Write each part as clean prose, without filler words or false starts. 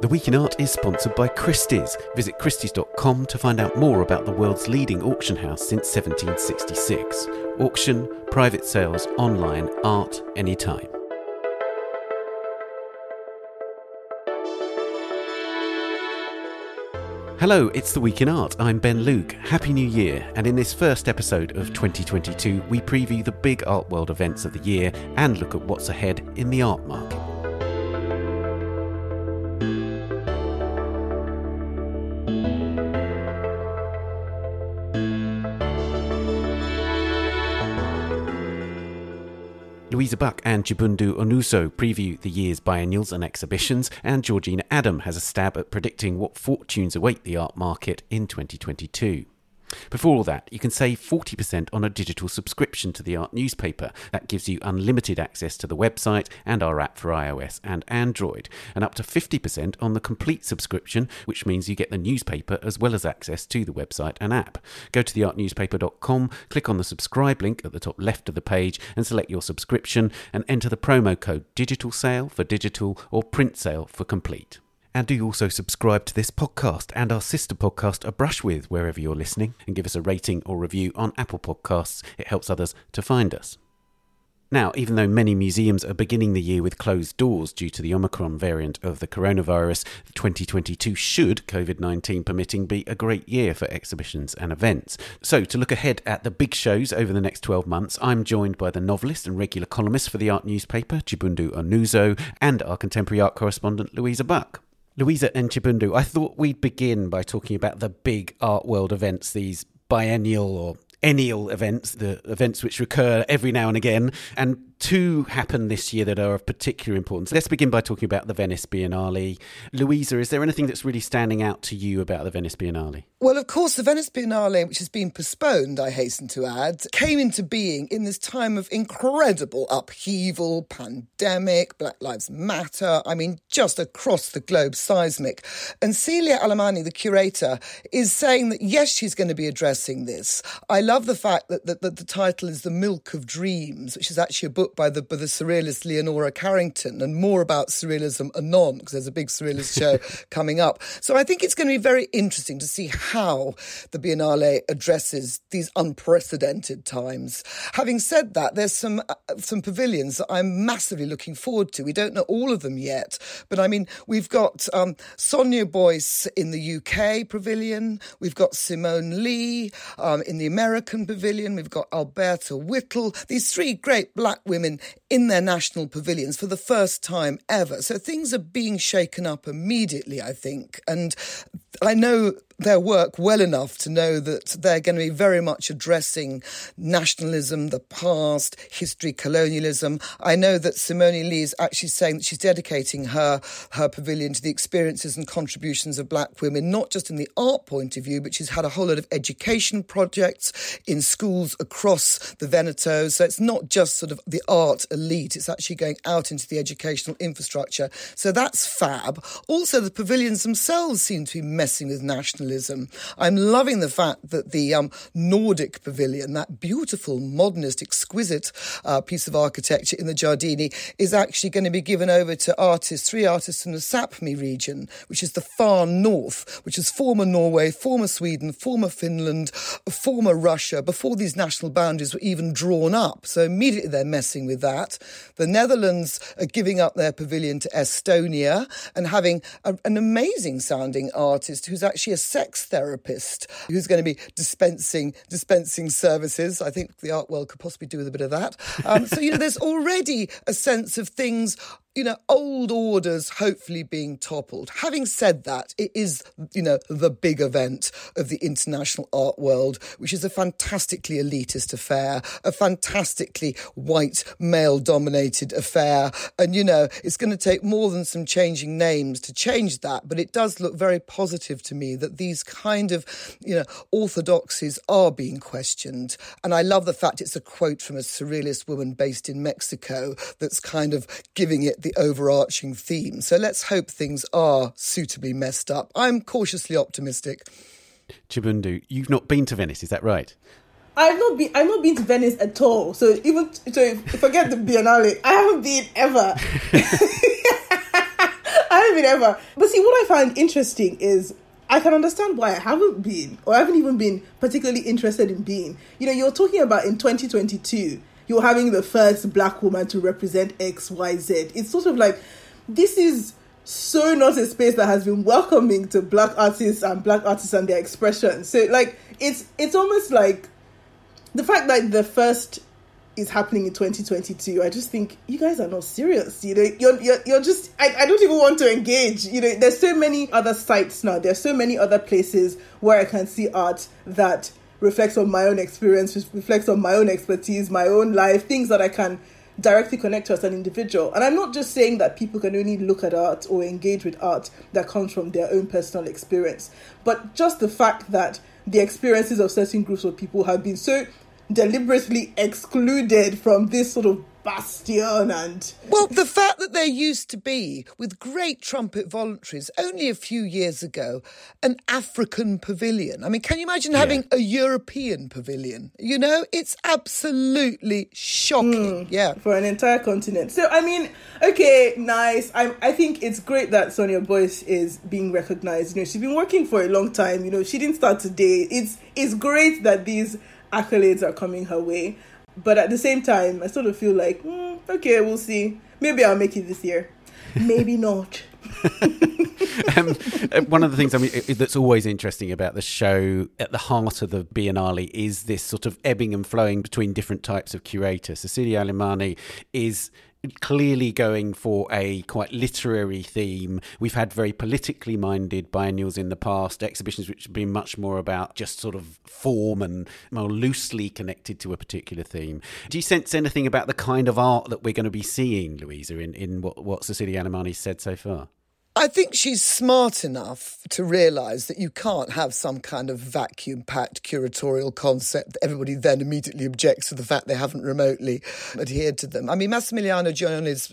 The Week in Art is sponsored by Christie's. Visit christies.com to find out more about the world's leading auction house since 1766. Auction, private sales, online, art, anytime. Hello, it's The Week in Art. I'm Ben Luke. Happy New Year, and in this first episode of 2022, we preview the big art world events of the year and look at what's ahead in the art market. Louisa Buck and Chibundu Onuso preview the year's biennials and exhibitions, and Georgina Adam has a stab at predicting what fortunes await the art market in 2022. Before all that, you can save 40% on a digital subscription to The Art Newspaper. That gives you unlimited access to the website and our app for iOS and Android, and up to 50% on the complete subscription, which means you get the newspaper as well as access to the website and app. Go to theartnewspaper.com, click on the subscribe link at the top left of the page and select your subscription, and enter the promo code DIGITALSALE for digital or print sale for complete. And do also subscribe to this podcast and our sister podcast, A Brush With, wherever you're listening, and give us a rating or review on Apple Podcasts. It helps others to find us. Now, even though many museums are beginning the year with closed doors due to the Omicron variant of the coronavirus, 2022 should, COVID-19 permitting, be a great year for exhibitions and events. So, to look ahead at the big shows over the next 12 months, I'm joined by the novelist and regular columnist for The Art Newspaper, Chibundu Onuso, and our contemporary art correspondent, Louisa Buck. Louisa and Chibundu, I thought we'd begin by talking about the big art world events, these biennial or ennial events, the events which recur every now and again, and two happen this year that are of particular importance. Let's begin by talking about the Venice Biennale. Louisa, is there anything that's really standing out to you about the Venice Biennale? Well, of course, the Venice Biennale, which has been postponed, I hasten to add, came into being in this time of incredible upheaval, pandemic, Black Lives Matter, I mean, just across the globe, seismic. And Celia Alemani, the curator, is saying that, yes, she's going to be addressing this. I love the fact that the title is The Milk of Dreams, which is actually a book by the surrealist Leonora Carrington, and more about surrealism anon, because there's a big surrealist show coming up. So I think it's going to be very interesting to see how the Biennale addresses these unprecedented times. Having said that, there's some pavilions that I'm massively looking forward to. We don't know all of them yet, but I mean, we've got Sonia Boyce in the UK pavilion, we've got Simone Leigh in the American pavilion, we've got Alberta Whittle, these three great black women in their national pavilions for the first time ever. So things are being shaken up immediately, I think. And I know their work well enough to know that they're going to be very much addressing nationalism, the past, history, colonialism. I know that Simone Leigh is actually saying that she's dedicating her pavilion to the experiences and contributions of black women, not just in the art point of view, but she's had a whole lot of education projects in schools across the Veneto. So it's not just sort of the art elite, it's actually going out into the educational infrastructure. So that's fab. Also, the pavilions themselves seem to be messing with nationalism. I'm loving the fact that the Nordic Pavilion, that beautiful, modernist, exquisite piece of architecture in the Giardini, is actually going to be given over to three artists from the Sapmi region, which is the far north, which is former Norway, former Sweden, former Finland, former Russia, before these national boundaries were even drawn up. So immediately they're messing with that. The Netherlands are giving up their pavilion to Estonia and having an amazing-sounding artist who's actually a sex therapist who's going to be dispensing services. I think the art world could possibly do with a bit of that. So, there's already a sense of things, old orders hopefully being toppled. Having said that, it is, the big event of the international art world, which is a fantastically elitist affair, a fantastically white, male-dominated affair. And, it's going to take more than some changing names to change that. But it does look very positive to me that these kind of, orthodoxies are being questioned. And I love the fact it's a quote from a surrealist woman based in Mexico that's kind of giving it the overarching theme. So let's hope things are suitably messed up. I'm cautiously optimistic. Chibundu, you've not been to Venice, is that right? I've not been to Venice at all. So forget the Biennale, I haven't been ever. I it ever. But see, what I find interesting is I can understand why I haven't been, or I haven't even been particularly interested in being. You know, you're talking about in 2022, you're having the first black woman to represent X, Y, Z. It's sort of like, this is so not a space that has been welcoming to black artists and their expression. So like, it's almost like the fact that the first is happening in 2022, I just think you guys are not serious. You know, you're just, I don't even want to engage. You know, there's so many other sites now. There's so many other places where I can see art that reflects on my own experience, reflects on my own expertise, my own life, things that I can directly connect to as an individual. And I'm not just saying that people can only look at art or engage with art that comes from their own personal experience, but just the fact that the experiences of certain groups of people have been so deliberately excluded from this sort of bastion. And well, the fact that there used to be, with great trumpet voluntaries, only a few years ago, an African pavilion. I mean, can you imagine having a European pavilion? You know, it's absolutely shocking. Yeah, for an entire continent. So I mean, okay, nice. I think it's great that Sonia Boyce is being recognized. You know, she's been working for a long time. You know, she didn't start today. It's great that these accolades are coming her way, but at the same time I sort of feel like okay, we'll see, maybe I'll make it this year, maybe not. One of the things, I mean, that's always interesting about the show, at the heart of the Biennale, is this sort of ebbing and flowing between different types of curators. Celia Alemani is clearly going for a quite literary theme. We've had very politically minded biennials in the past, exhibitions which have been much more about just sort of form and more loosely connected to a particular theme. Do you sense anything about the kind of art that we're going to be seeing, Louisa, in what Celia Alemani said so far? I think she's smart enough to realise that you can't have some kind of vacuum-packed curatorial concept that everybody then immediately objects to the fact they haven't remotely adhered to them. I mean, Massimiliano Gioni's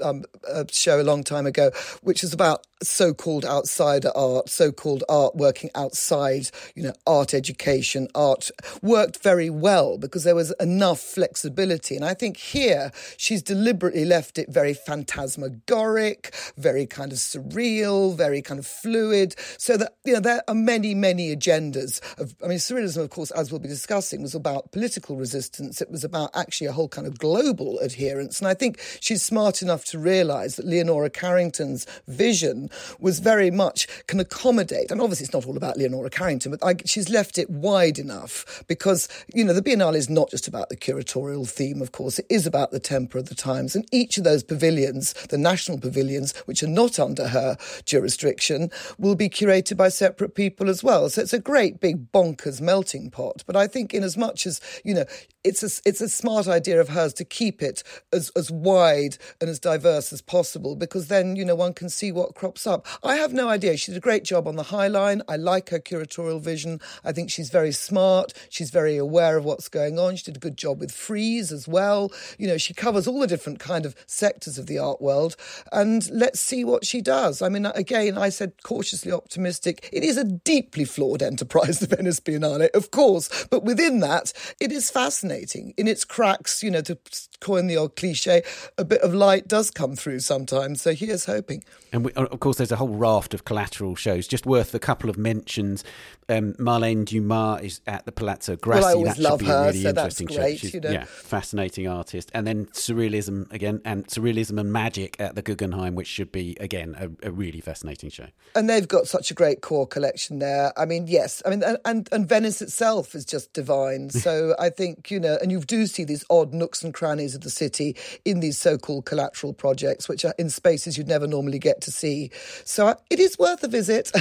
show a long time ago, which is about so-called outsider art, so-called art working outside, you know, art education, art, worked very well because there was enough flexibility. And I think here she's deliberately left it very phantasmagoric, very kind of surreal, very kind of fluid, so that, you know, there are many, many agendas. I mean, Surrealism, of course, as we'll be discussing, was about political resistance. It was about actually a whole kind of global adherence. And I think she's smart enough to realise that Leonora Carrington's vision was very much can accommodate, and obviously it's not all about Leonora Carrington, but she's left it wide enough because, you know, the Biennale is not just about the curatorial theme, of course, it is about the temper of the times. And each of those pavilions, the national pavilions, which are not under her jurisdiction, will be curated by separate people as well. So it's a great big bonkers melting pot. But I think in as much as, you know, it's a smart idea of hers to keep it as wide and as diverse as possible, because then, you know, one can see what crops up. I have no idea. She did a great job on the High Line. I like her curatorial vision. I think she's very smart. She's very aware of what's going on. She did a good job with Frieze as well. You know, she covers all the different kind of sectors of the art world. And let's see what she does. I mean, again, I said cautiously optimistic. It is a deeply flawed enterprise, the Venice Biennale, of course. But within that, it is fascinating. In its cracks, you know, to coin the old cliche, a bit of light does come through sometimes. So here's hoping. And of course, there's a whole raft of collateral shows. Just worth a couple of mentions. Marlene Dumas is at the Palazzo Grassi. Well, I always love her, really, so that's great. You know. Yeah, fascinating artist. And then Surrealism again, and Surrealism and Magic at the Guggenheim, which should be, again, a really fascinating show. And they've got such a great core collection there. I mean, yes. I mean, and Venice itself is just divine. So I think, you know, and you do see these odd nooks and crannies of the city in these so-called collateral projects, which are in spaces you'd never normally get to see. So it is worth a visit.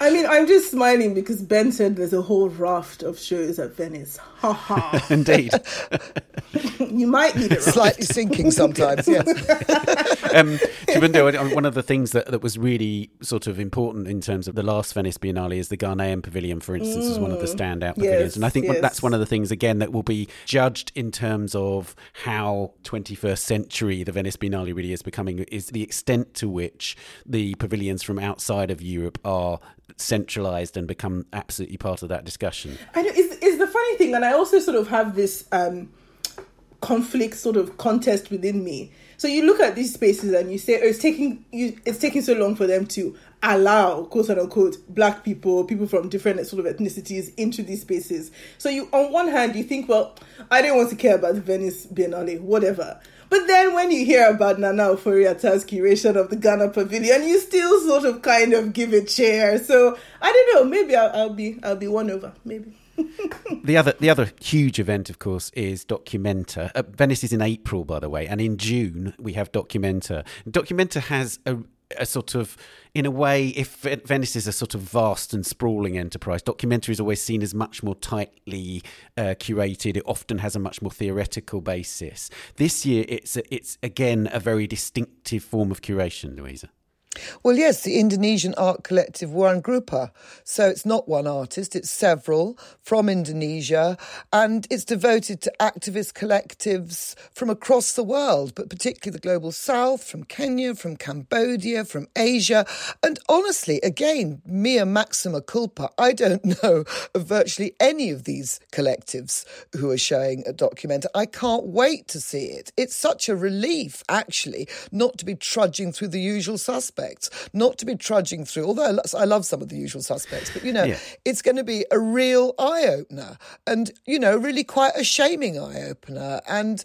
I mean, I'm just smiling because Ben said there's a whole raft of shows at Venice. Ha ha. Indeed. You might need it right. Slightly sinking sometimes, yes. Chibundo, one of the things that was really sort of important in terms of the last Venice Biennale is the Ghanaian pavilion, for instance, is one of the standout pavilions. And I think that's one of the things, again, that will be judged in terms of how 21st century the Venice Biennale really is becoming, is the extent to which the pavilions from outside of Europe are centralised and become absolutely part of that discussion. I know, it's the funny thing, and I also sort of have this conflict sort of contest within me. So you look at these spaces and you say, oh, it's taking so long for them to allow, quote unquote, black people, people from different sort of ethnicities into these spaces. So you, on one hand, you think, well, I don't want to care about the Venice Biennale, whatever. But then when you hear about Nana Ofori-Atta's curation of the Ghana Pavilion, you still sort of kind of give a chair. So I don't know, maybe I'll be won over, maybe. The other huge event, of course, is Documenta. Venice is in April, by the way, and in June we have Documenta. Documenta has a sort of, in a way, if Venice is a sort of vast and sprawling enterprise, Documenta is always seen as much more tightly curated. It often has a much more theoretical basis. This year, it's again a very distinctive form of curation, Louisa. Well, yes, the Indonesian art collective Waran Grupa. So it's not one artist, it's several from Indonesia, and it's devoted to activist collectives from across the world, but particularly the Global South, from Kenya, from Cambodia, from Asia. And honestly, again, mea maxima culpa, I don't know of virtually any of these collectives who are showing a Documenta. I can't wait to see it. It's such a relief, actually, not to be trudging through the usual suspects. Not to be trudging through, although I love some of the usual suspects, but, you know, yeah. It's going to be a real eye-opener and, you know, really quite a shaming eye-opener. And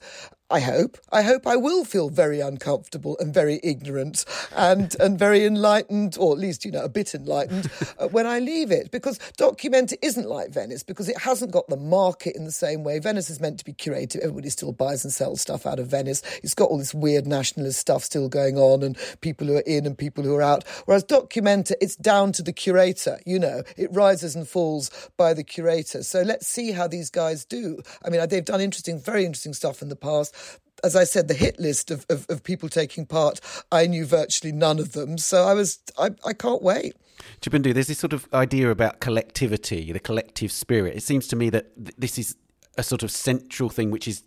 I hope I will feel very uncomfortable and very ignorant and very enlightened, or at least, you know, a bit enlightened when I leave it. Because Documenta isn't like Venice, because it hasn't got the market in the same way. Venice is meant to be curated. Everybody still buys and sells stuff out of Venice. It's got all this weird nationalist stuff still going on, and people who are in and people who are out. Whereas Documenta, it's down to the curator, you know. It rises and falls by the curator. So let's see how these guys do. I mean, they've done interesting, very interesting stuff in the past. As I said, the hit list of people taking part, I knew virtually none of them. So I can't wait. Chibindu, there's this sort of idea about collectivity, the collective spirit. It seems to me that this is a sort of central thing, which is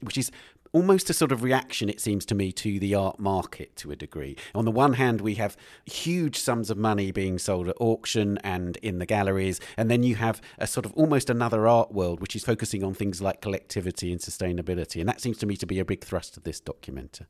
almost a sort of reaction, it seems to me, to the art market to a degree. On the one hand, we have huge sums of money being sold at auction and in the galleries, and then you have a sort of almost another art world which is focusing on things like collectivity and sustainability, and that seems to me to be a big thrust of this Documenta.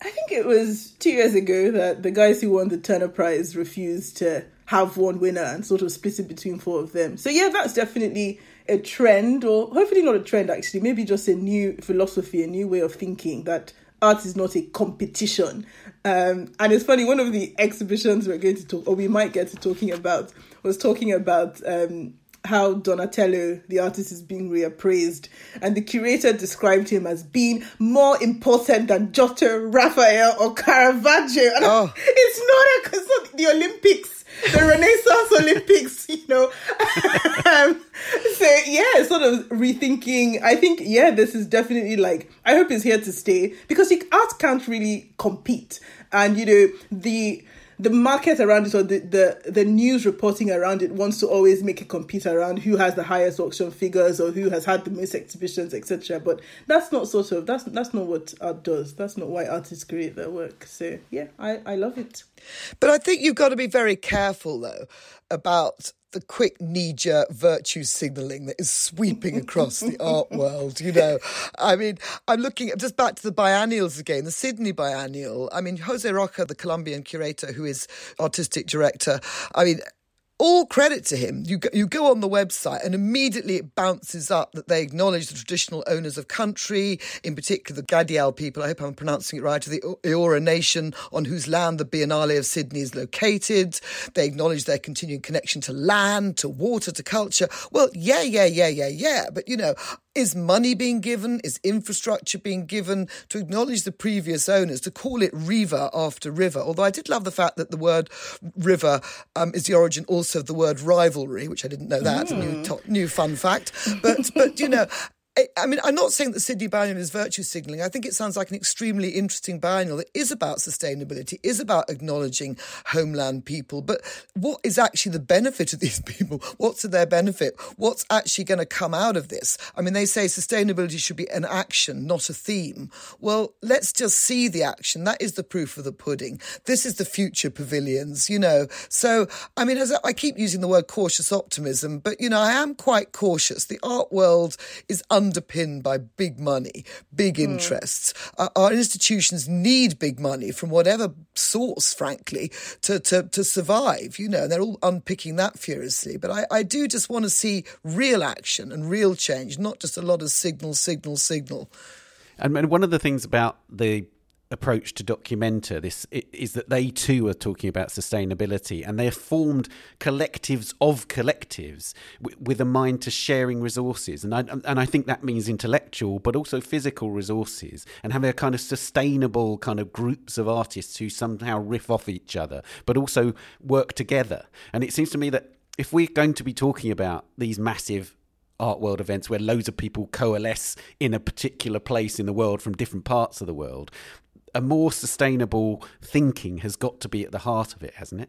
I think it was 2 years ago that the guys who won the Turner Prize refused to have one winner and sort of split it between four of them. So yeah, that's definitely a trend, or hopefully not a trend actually, maybe just a new philosophy, a new way of thinking, that art is not a competition. And it's funny, one of the exhibitions we might get to talking about, was talking about how Donatello, the artist, is being reappraised. And the curator described him as being more important than Giotto, Raphael or Caravaggio. And oh. It's not the Olympics, the Renaissance Olympics, you know. So, yeah, sort of rethinking. I think, yeah, this is definitely like, I hope it's here to stay, because art can't really compete. And, you know, the market around it, or the news reporting around it, wants to always make a compete around who has the highest auction figures or who has had the most exhibitions, etc. But that's not what art does. That's not why artists create their work. So yeah, I love it. But I think you've got to be very careful though about the quick knee-jerk virtue signalling that is sweeping across the art world, you know. I mean, I'm looking at, just back to the biennials again, the Sydney Biennial. I mean, Jose Roca, the Colombian curator who is artistic director, I mean, all credit to him. You go on the website and immediately it bounces up that they acknowledge the traditional owners of country, in particular the Gadigal people, I hope I'm pronouncing it right, of the Eora Nation on whose land the Biennale of Sydney is located. They acknowledge their continuing connection to land, to water, to culture. Well, yeah. But, you know, is money being given? Is infrastructure being given to acknowledge the previous owners, to call it river after river? Although I did love the fact that the word river is the origin also of the word rivalry, which I didn't know that. Mm. A new fun fact. But you know... I mean, I'm not saying that Sydney Biennial is virtue signalling. I think it sounds like an extremely interesting biennial that is about sustainability, is about acknowledging homeland people. But what is actually the benefit of these people? What's their benefit? What's actually going to come out of this? I mean, they say sustainability should be an action, not a theme. Well, let's just see the action. That is the proof of the pudding. This is the future pavilions, you know. So, I mean, as I keep using the word cautious optimism, but, you know, I am quite cautious. The art world is unbelievable. underpinned by big money, big interests. Our institutions need big money from whatever source, frankly, to survive, you know, and they're all unpicking that furiously. But I do just want to see real action and real change, not just a lot of signal. And one of the things about the approach to Documenta this is that they too are talking about sustainability, and they're formed collectives of collectives with a mind to sharing resources, and I think that means intellectual but also physical resources, and having a kind of sustainable kind of groups of artists who somehow riff off each other but also work together. And it seems to me that if we're going to be talking about these massive art world events where loads of people coalesce in a particular place in the world from different parts of the world, a more sustainable thinking has got to be at the heart of it, hasn't it?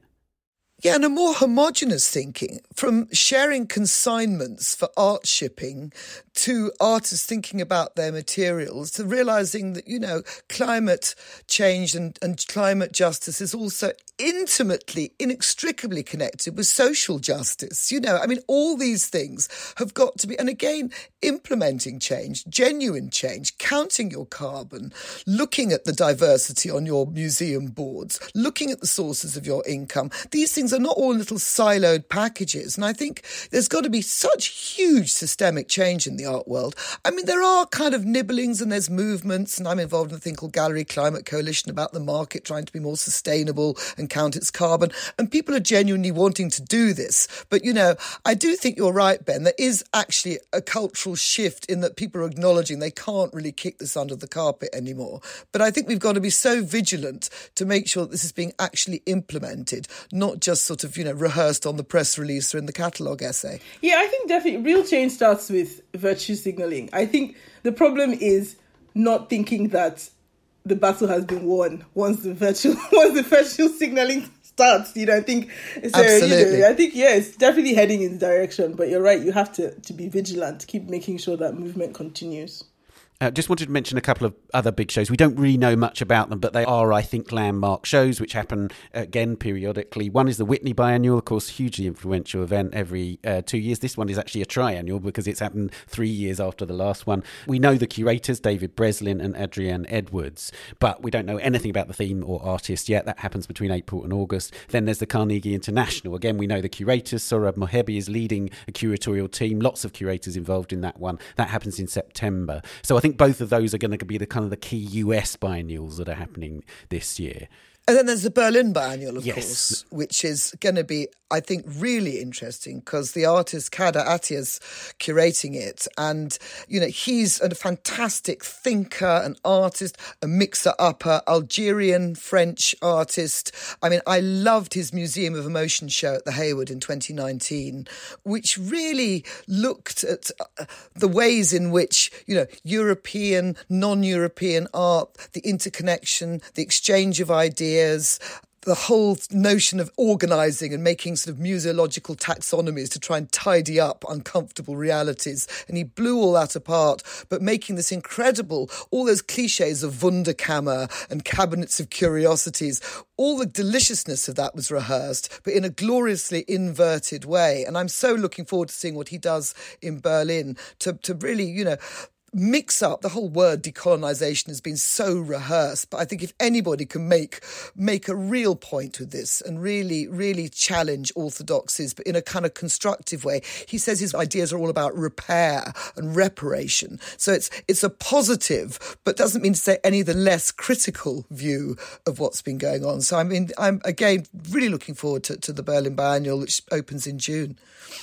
Yeah, and a more homogenous thinking, from sharing consignments for art shipping to artists thinking about their materials, to realising that, you know, climate change and climate justice is also intimately, inextricably connected with social justice. You know, I mean, all these things have got to be, and again, implementing change, genuine change, counting your carbon, looking at the diversity on your museum boards, looking at the sources of your income. These things are not all little siloed packages. And I think there's got to be such huge systemic change in the art world. I mean, there are kind of nibblings and there's movements, and I'm involved in a thing called Gallery Climate Coalition about the market trying to be more sustainable and count its carbon. And people are genuinely wanting to do this. But, you know, I do think you're right, Ben. There is actually a cultural shift in that people are acknowledging they can't really kick this under the carpet anymore. But I think we've got to be so vigilant to make sure that this is being actually implemented, not just sort of, you know, rehearsed on the press release or in the catalogue essay. Yeah, I think definitely real change starts with virtue signalling. I think the problem is not thinking that the battle has been won once the virtue signalling starts. You know, I think it's absolutely. I think it's definitely heading in the direction. But you're right; you have to be vigilant, keep making sure that movement continues. Just wanted to mention a couple of other big shows. We don't really know much about them, but they are, I think, landmark shows which happen, again, periodically. One is the Whitney Biennial, of course, hugely influential event every 2 years. This one is actually a triennial because it's happened 3 years after the last one. We know the curators, David Breslin and Adrienne Edwards, but we don't know anything about the theme or artist yet. That happens between April and August. Then there's the Carnegie International. Again, we know the curators. Sohrab Mohebi is leading a curatorial team. Lots of curators involved in that one. That happens in September. So I think both of those are going to be the kind of the key US biennials that are happening this year. And then there's the Berlin Biennial, of course, which is going to be, I think, really interesting because the artist Kader Attia's curating it. And, you know, he's a fantastic thinker, an artist, a mixer-upper, Algerian, French artist. I mean, I loved his Museum of Emotion show at the Hayward in 2019, which really looked at the ways in which, you know, European, non-European art, the interconnection, the exchange of ideas, the whole notion of organising and making sort of museological taxonomies to try and tidy up uncomfortable realities. And he blew all that apart, but making this incredible, all those cliches of Wunderkammer and cabinets of curiosities, all the deliciousness of that was rehearsed, but in a gloriously inverted way. And I'm so looking forward to seeing what he does in Berlin to really, you know, mix up. The whole word decolonization has been so rehearsed, but I think if anybody can make a real point with this and really, really challenge orthodoxies, but in a kind of constructive way. He says his ideas are all about repair and reparation. So it's a positive, but doesn't mean to say any of the less critical view of what's been going on. So I mean, I'm again really looking forward to the Berlin Biennial, which opens in June.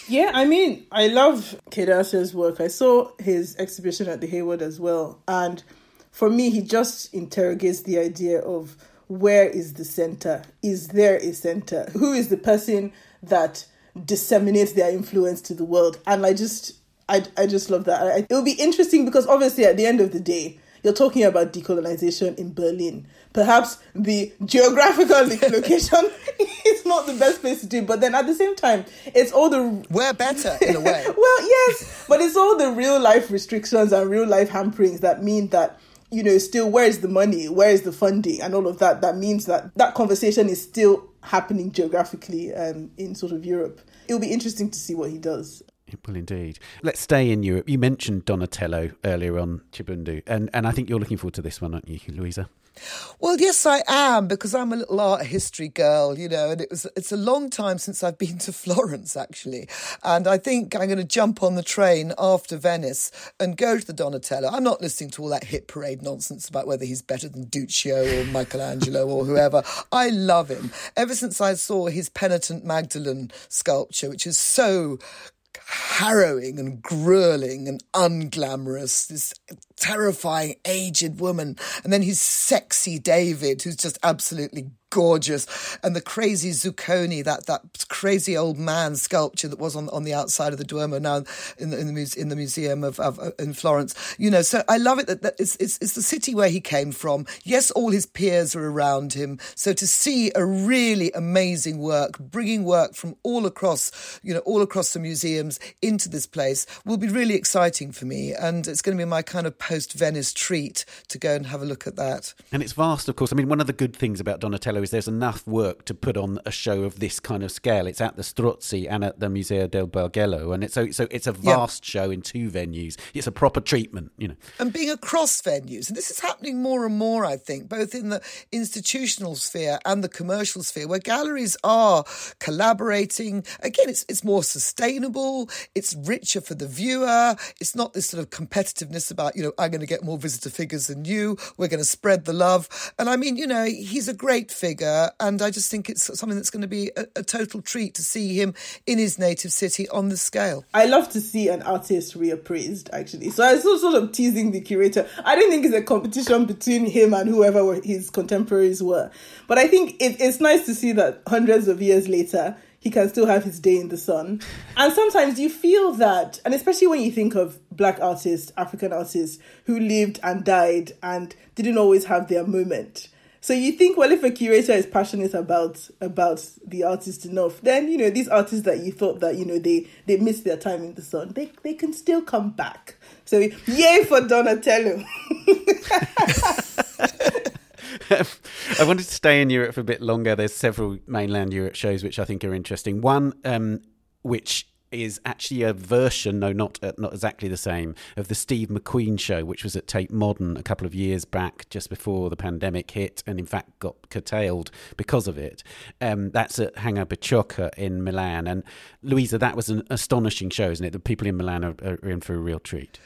Yeah, I mean, I love Kader Attia's work. I saw his exhibition at the Hayward as well, and for me he just interrogates the idea of where is the center, is there a center, who is the person that disseminates their influence to the world. And I just love that. It will be interesting because obviously at the end of the day you're talking about decolonization in Berlin. Perhaps the geographical location is not the best place to do, but then at the same time, it's all the... We're better, in a way. Well, yes, but it's all the real-life restrictions and real-life hamperings that mean that, you know, still, where is the money? Where is the funding? And all of that. That means that conversation is still happening geographically in sort of Europe. It'll be interesting to see what he does. It will indeed. Let's stay in Europe. You mentioned Donatello earlier on, Chibundu, and I think you're looking forward to this one, aren't you, Louisa? Well, yes, I am, because I'm a little art history girl, you know, and it's a long time since I've been to Florence, actually. And I think I'm going to jump on the train after Venice and go to the Donatello. I'm not listening to all that hit parade nonsense about whether he's better than Duccio or Michelangelo or whoever. I love him. Ever since I saw his Penitent Magdalene sculpture, which is so harrowing and gruelling and unglamorous, this terrifying aged woman, and then his sexy David, who's just absolutely gorgeous, and the crazy Zucconi, that crazy old man sculpture that was on the outside of the Duomo, now in the museum in Florence. You know, so I love it that it's the city where he came from. Yes, all his peers are around him. So to see a really amazing work, bringing work from all across the museums into this place, will be really exciting for me, and it's going to be my kind of post-Venice treat to go and have a look at that. And it's vast, of course. I mean, one of the good things about Donatello is there's enough work to put on a show of this kind of scale. It's at the Strozzi and at the Museo del Bargello, and so it's a vast show in two venues. It's a proper treatment, you know. And being across venues, and this is happening more and more, I think, both in the institutional sphere and the commercial sphere, where galleries are collaborating. Again, it's more sustainable, it's richer for the viewer, it's not this sort of competitiveness about, you know, I'm going to get more visitor figures than you, we're going to spread the love. And I mean, you know, he's a great figure, and I just think it's something that's going to be a total treat to see him in his native city on the scale. I love to see an artist reappraised, actually. So I was sort of teasing the curator. I don't think it's a competition between him and whoever his contemporaries were. But I think it's nice to see that hundreds of years later, he can still have his day in the sun. And sometimes you feel that, and especially when you think of Black artists, African artists who lived and died and didn't always have their moment. So you think, well, if a curator is passionate about the artist enough, then, you know, these artists that you thought that, you know, they missed their time in the sun, they can still come back. So yay for Donatello. I wanted to stay in Europe for a bit longer. There's several mainland Europe shows which I think are interesting. One which is actually a version, not exactly the same, of the Steve McQueen show, which was at Tate Modern a couple of years back, just before the pandemic hit, and in fact got curtailed because of it. That's at Hangar Bicocca in Milan. And Louisa, that was an astonishing show, isn't it? The people in Milan are in for a real treat.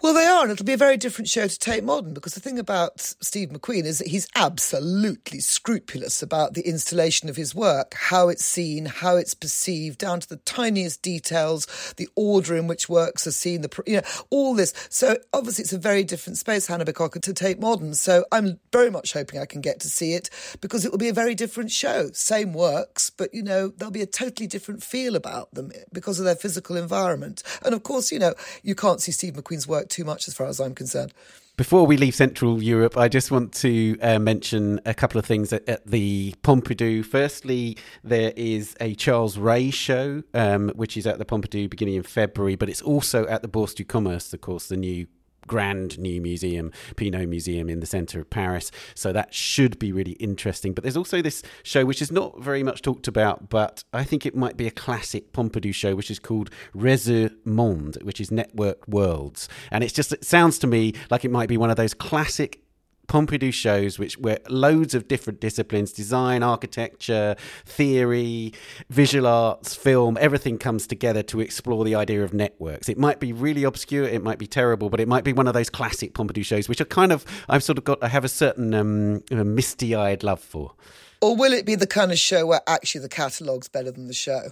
Well, they are, and it'll be a very different show to Tate Modern, because the thing about Steve McQueen is that he's absolutely scrupulous about the installation of his work, how it's seen, how it's perceived, down to the tiniest details, the order in which works are seen, all this. So obviously it's a very different space, Hangar Bicocca, to Tate Modern. So I'm very much hoping I can get to see it, because it will be a very different show. Same works, but, you know, there'll be a totally different feel about them because of their physical environment. And of course, you know, you can't see Steve McQueen's work too much as far as I'm concerned. Before we leave Central Europe, I just want to mention a couple of things at the Pompidou. Firstly, there is a Charles Ray show, which is at the Pompidou beginning in February, but it's also at the Bourse du Commerce, of course, the new museum, Pinault Museum in the centre of Paris. So that should be really interesting. But there's also this show, which is not very much talked about, but I think it might be a classic Pompidou show, which is called Réseau Monde, which is Networked Worlds. And it sounds to me like it might be one of those classic Pompidou shows where loads of different disciplines, design, architecture, theory, visual arts, film, everything comes together to explore the idea of networks. It might be really obscure, it might be terrible, but it might be one of those classic Pompidou shows which are kind of, I have a certain misty-eyed love for. Or will it be the kind of show where actually the catalogue's better than the show?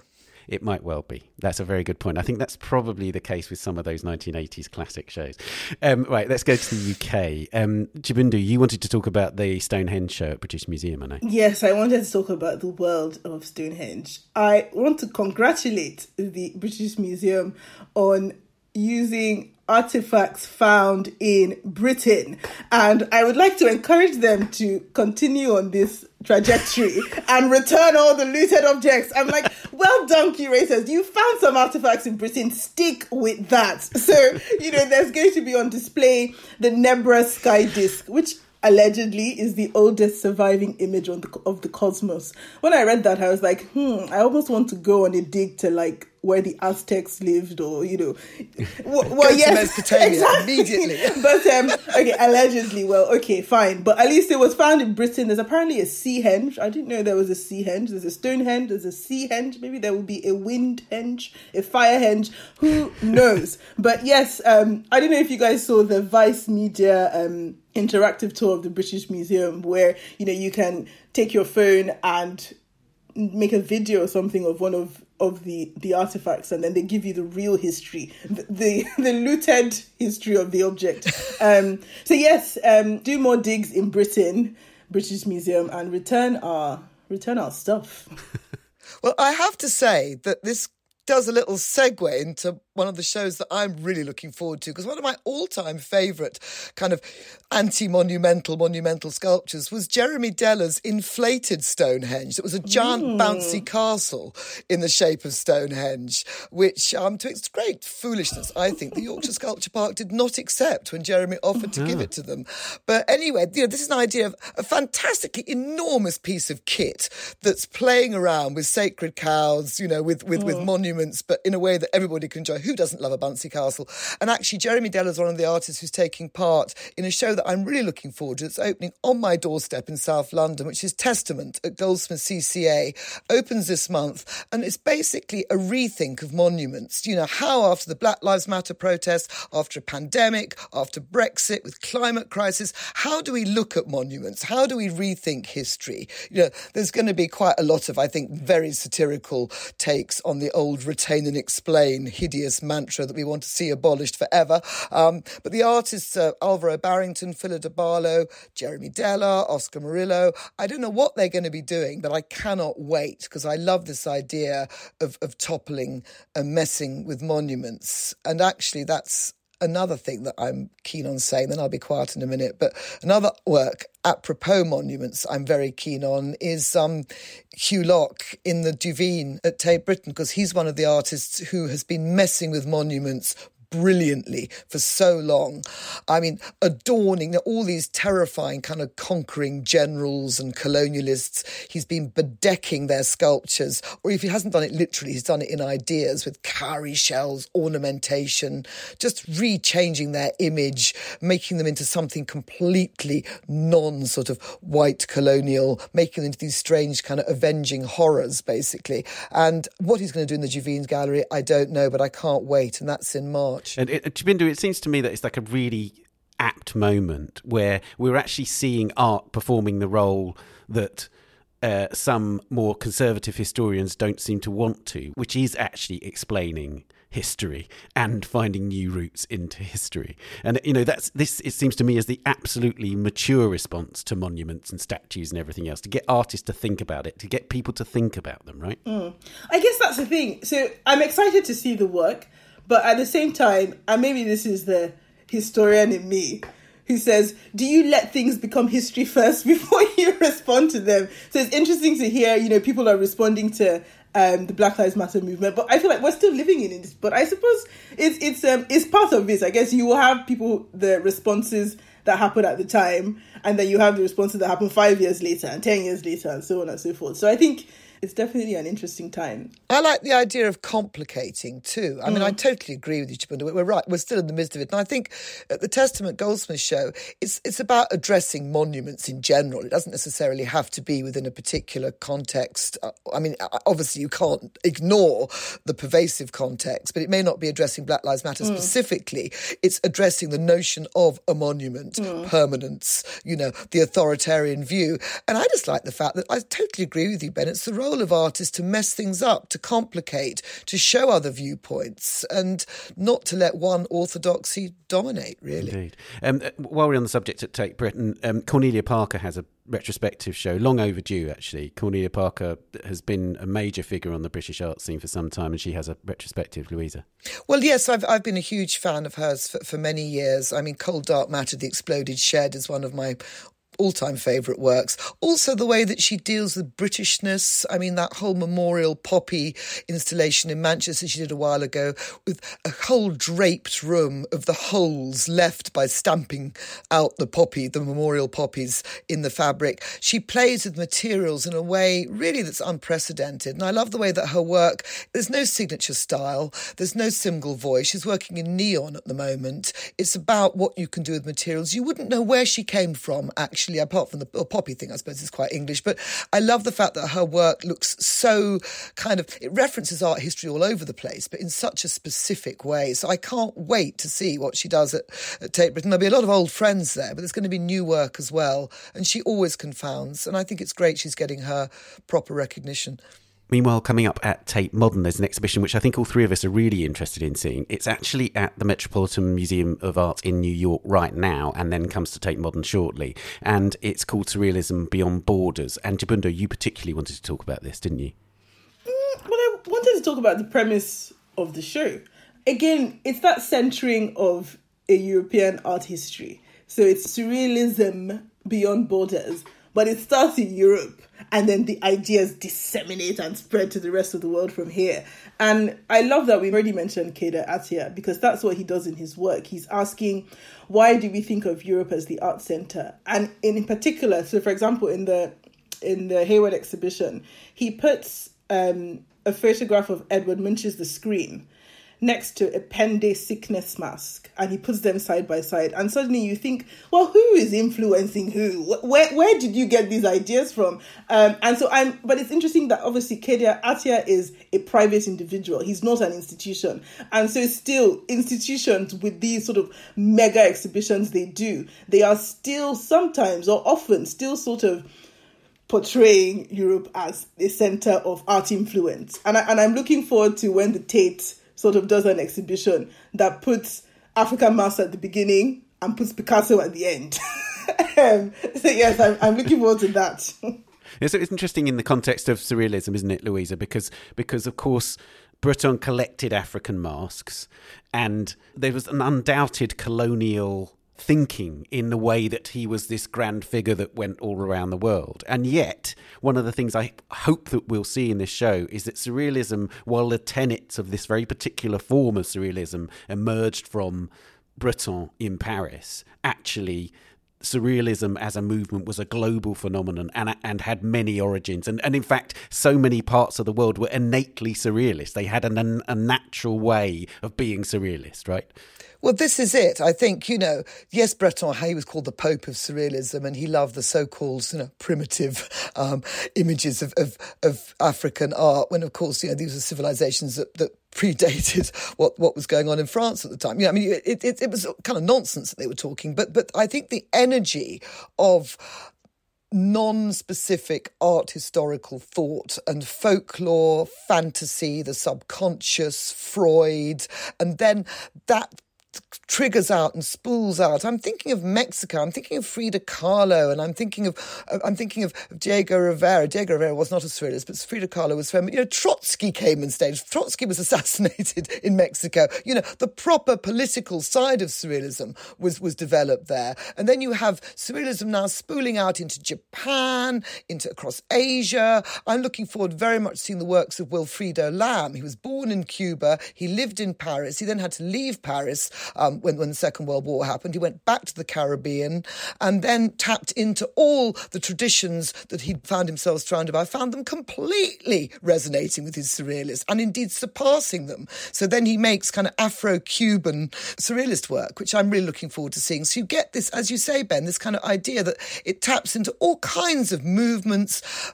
It might well be. That's a very good point. I think that's probably the case with some of those 1980s classic shows. Right, let's go to the UK. Chibundu, you wanted to talk about the Stonehenge show at British Museum, I know. Yes, I wanted to talk about the world of Stonehenge. I want to congratulate the British Museum on using artifacts found in Britain. And I would like to encourage them to continue on this trajectory and return all the looted objects. I'm like, well done, curators. You found some artifacts in Britain. Stick with that. So, you know, there's going to be on display the Nebra Sky Disc, which allegedly is the oldest surviving image of the cosmos. When I read that, I was like, I almost want to go on a dig to, like, where the Aztecs lived, or, you know, well, yes, exactly. Immediately. But okay, allegedly, well, okay, fine. But at least it was found in Britain. There's apparently a Seahenge. I didn't know there was a Seahenge. There's a Stonehenge. There's a Seahenge. Maybe there will be a Windhenge, a Firehenge. Who knows? But yes, I don't know if you guys saw the Vice Media interactive tour of the British Museum, where, you know, you can take your phone and make a video or something of one of the artifacts, and then they give you the real history, the looted history of the object. So yes, do more digs in Britain, British Museum, and return our stuff. Well, I have to say that this does a little segue into one of the shows that I'm really looking forward to, because one of my all-time favourite kind of monumental sculptures was Jeremy Deller's inflated Stonehenge. It was a giant bouncy castle in the shape of Stonehenge, which, to its great foolishness, I think, the Yorkshire Sculpture Park did not accept when Jeremy offered to give it to them. But anyway, you know, this is an idea of a fantastically enormous piece of kit that's playing around with sacred cows, you know, with monuments, but in a way that everybody can enjoy. Who doesn't love a bouncy castle? And actually, Jeremy Deller is one of the artists who's taking part in a show that I'm really looking forward to. It's opening on my doorstep in South London, which is Testament at Goldsmiths CCA. Opens this month, and it's basically a rethink of monuments. You know, how after the Black Lives Matter protests, after a pandemic, after Brexit, with climate crisis, how do we look at monuments? How do we rethink history? You know, there's going to be quite a lot of, I think, very satirical takes on the old retain and explain hideous mantra that we want to see abolished forever. But the artists are Alvaro Barrington, Phila de Barlo, Jeremy Deller, Oscar Murillo. I don't know what they're going to be doing, but I cannot wait, because I love this idea of toppling and messing with monuments. And actually, that's another thing that I'm keen on saying, then I'll be quiet in a minute, but another work apropos monuments I'm very keen on is Hew Locke in the Duveen at Tate Britain, because he's one of the artists who has been messing with monuments brilliantly for so long. I mean, adorning all these terrifying kind of conquering generals and colonialists. He's been bedecking their sculptures, or if he hasn't done it literally, he's done it in ideas with cowrie shells, ornamentation, just rechanging their image, making them into something completely non-sort of white colonial, making them into these strange kind of avenging horrors, basically. And what he's going to do in the Duveen Gallery, I don't know, but I can't wait. And that's in March. And Jibindu, it seems to me that it's like a really apt moment where we're actually seeing art performing the role that some more conservative historians don't seem to want to, which is actually explaining history and finding new routes into history. And, you know, it seems to me, is the absolutely mature response to monuments and statues and everything else, to get artists to think about it, to get people to think about them, right? I guess that's the thing. So I'm excited to see the work. But at the same time, and maybe this is the historian in me, who says, do you let things become history first before you respond to them? So it's interesting to hear, you know, people are responding to the Black Lives Matter movement, but I feel like we're still living in it. But I suppose it's part of this. I guess you will have people, the responses that happened at the time, and then you have the responses that happen 5 years later and 10 years later and so on and so forth. So I think it's definitely an interesting time. I like the idea of complicating too. I mean, I totally agree with you, Chibindu. We're right. We're still in the midst of it. And I think at the Testament Goldsmith show, it's about addressing monuments in general. It doesn't necessarily have to be within a particular context. I mean, obviously you can't ignore the pervasive context, but it may not be addressing Black Lives Matter specifically. It's addressing the notion of a monument, permanence, you know, the authoritarian view. And I just like the fact that I totally agree with you, Ben. It's the of artists to mess things up, to complicate, to show other viewpoints, and not to let one orthodoxy dominate, really. Indeed. While we're on the subject at Tate Britain, Cornelia Parker has a retrospective show, long overdue actually. Cornelia Parker has been a major figure on the British art scene for some time, and she has a retrospective, Louisa. Well, yes, I've been a huge fan of hers for many years. I mean, Cold Dark Matter, The Exploded Shed is one of my all-time favourite works. Also the way that she deals with Britishness. I mean, that whole Memorial Poppy installation in Manchester she did a while ago with a whole draped room of the holes left by stamping out the poppy, the memorial poppies in the fabric. She plays with materials in a way really that's unprecedented. And I love the way that her work, there's no signature style, there's no single voice. She's working in neon at the moment. It's about what you can do with materials. You wouldn't know where she came from, actually, apart from the poppy thing, I suppose it's quite English. But I love the fact that her work looks so kind of, it references art history all over the place, but in such a specific way. So I can't wait to see what she does at Tate Britain. There'll be a lot of old friends there, but there's going to be new work as well. And she always confounds. And I think it's great she's getting her proper recognition. Meanwhile, coming up at Tate Modern, there's an exhibition which I think all three of us are really interested in seeing. It's actually at the Metropolitan Museum of Art in New York right now, and then comes to Tate Modern shortly. And it's called Surrealism Beyond Borders. And Jabundo, you particularly wanted to talk about this, didn't you? Well, I wanted to talk about the premise of the show. Again, it's that centering of a European art history. So it's Surrealism Beyond Borders. But it starts in Europe, and then the ideas disseminate and spread to the rest of the world from here. And I love that we've already mentioned Kader Attia, because that's what he does in his work. He's asking, why do we think of Europe as the art centre? And in particular, so for example, in the Hayward exhibition, he puts a photograph of Edward Munch's The Screen next to a Pendé sickness mask, and he puts them side by side, and suddenly you think, well, who is influencing who? Where did you get these ideas from? But it's interesting that obviously Kader Attia is a private individual. He's not an institution, and so still institutions with these sort of mega exhibitions they do, they are still sometimes or often still sort of portraying Europe as a centre of art influence, and I'm looking forward to when the Tate sort of does an exhibition that puts African Master at the beginning and puts Picasso at the end. So yes, I'm looking forward to that. Yeah, so it's interesting in the context of surrealism, isn't it, Louisa? Because of course, Breton collected African masks, and there was an undoubted colonial thinking in the way that he was this grand figure that went all around the world. And yet, one of the things I hope that we'll see in this show is that surrealism, while the tenets of this very particular form of surrealism emerged from Breton in Paris, actually surrealism as a movement was a global phenomenon and had many origins. And in fact, so many parts of the world were innately surrealist. They had a natural way of being surrealist, right? Well, this is it. I think, you know, yes, Breton, he was called the Pope of Surrealism, and he loved the so-called, you know, primitive images of African art, when, of course, you know, these were civilizations that predated what was going on in France at the time. You know, I mean, it was kind of nonsense that they were talking, but I think the energy of non-specific art historical thought and folklore, fantasy, the subconscious, Freud, and then that triggers out and spools out. I'm thinking of Mexico, I'm thinking of Frida Kahlo, and I'm thinking of Diego Rivera. Diego Rivera was not a surrealist, but Frida Kahlo was famous. You know, Trotsky came on stage. Trotsky was assassinated in Mexico. You know, the proper political side of surrealism was developed there. And then you have surrealism now spooling out into Japan, across Asia. I'm looking forward very much to seeing the works of Wilfrido Lamb. He was born in Cuba. He lived in Paris. He then had to leave Paris when the Second World War happened. He went back to the Caribbean and then tapped into all the traditions that he'd found himself surrounded by. I found them completely resonating with his surrealists and indeed surpassing them. So then he makes kind of Afro-Cuban surrealist work, which I'm really looking forward to seeing. So you get this, as you say, Ben, this kind of idea that it taps into all kinds of movements,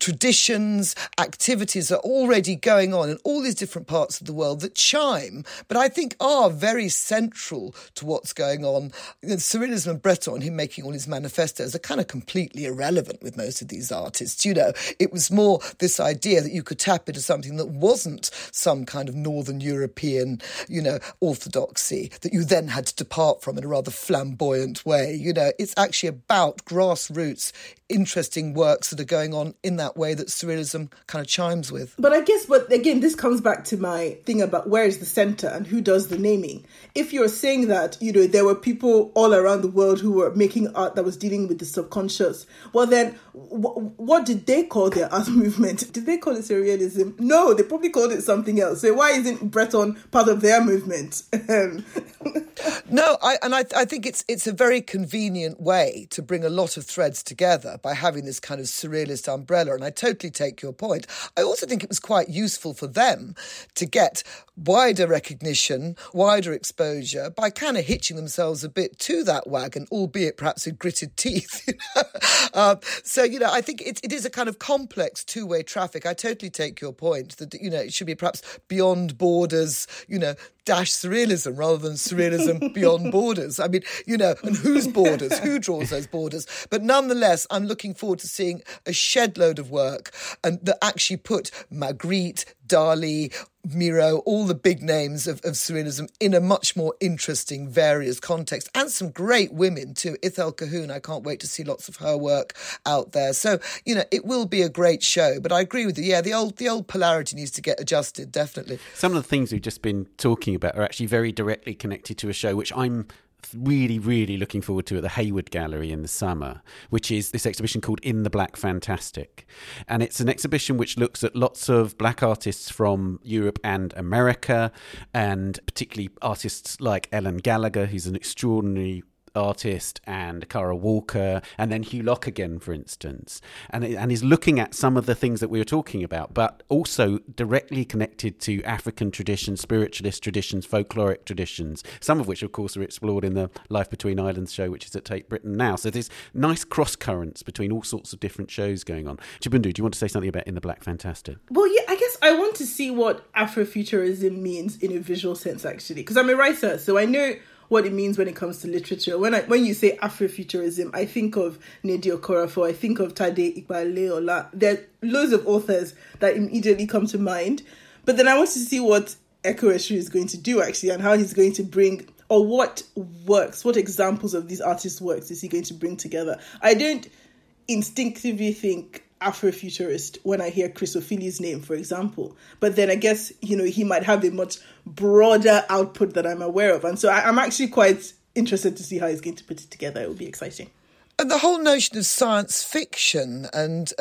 traditions, activities are already going on in all these different parts of the world that chime, but I think are very central to what's going on. Surrealism and Breton, him making all his manifestos, are kind of completely irrelevant with most of these artists. You know, it was more this idea that you could tap into something that wasn't some kind of Northern European, you know, orthodoxy that you then had to depart from in a rather flamboyant way. You know, it's actually about grassroots interesting works that are going on in that way that surrealism kind of chimes with. But I guess, but again, this comes back to my thing about where is the centre and who does the naming. If you're saying that, you know, there were people all around the world who were making art that was dealing with the subconscious, well then, what did they call their art movement? Did they call it surrealism? No, they probably called it something else. So why isn't Breton part of their movement? I think it's a very convenient way to bring a lot of threads together by having this kind of surrealist umbrella. And I totally take your point. I also think it was quite useful for them to get wider recognition, wider exposure by kind of hitching themselves a bit to that wagon, albeit perhaps with gritted teeth. I think it is a kind of complex two-way traffic. I totally take your point that, you know, it should be perhaps beyond borders, you know, dash surrealism rather than surrealism beyond borders. I mean, you know, and whose borders? Who draws those borders? But nonetheless, I'm looking forward to seeing a shed load of work and that actually put Magritte, Dali, Miro, all the big names of surrealism in a much more interesting, various context. And some great women too. Ithel Cahoon, I can't wait to see lots of her work out there. So, you know, it will be a great show. But I agree with you. Yeah, the old polarity needs to get adjusted, definitely. Some of the things we've just been talking about are actually very directly connected to a show which I'm really, really looking forward to at the Hayward Gallery in the summer, which is this exhibition called In the Black Fantastic. And it's an exhibition which looks at lots of black artists from Europe and America, and particularly artists like Ellen Gallagher, who's an extraordinary artist, and Kara Walker, and then Hew Locke again, for instance, and is looking at some of the things that we were talking about, but also directly connected to African traditions, spiritualist traditions, folkloric traditions, some of which, of course, are explored in the Life Between Islands show, which is at Tate Britain now. So there's nice cross currents between all sorts of different shows going on. Chibundu, do you want to say something about In the Black Fantastic? Well, yeah, I guess I want to see what Afrofuturism means in a visual sense, actually, because I'm a writer, so I know what it means when it comes to literature. When you say Afrofuturism, I think of Nnedi Okorafor, I think of Tade Igbaleola. There are loads of authors that immediately come to mind. But then I want to see what Ekerechi is going to do, actually, and how he's going to bring, or what works, what examples of these artists' works is he going to bring together. I don't instinctively think Afrofuturist when I hear Chris O'Feely's name, for example. But then I guess, you know, he might have a much broader output that I'm aware of. And so I'm actually quite interested to see how he's going to put it together. It will be exciting. And the whole notion of science fiction and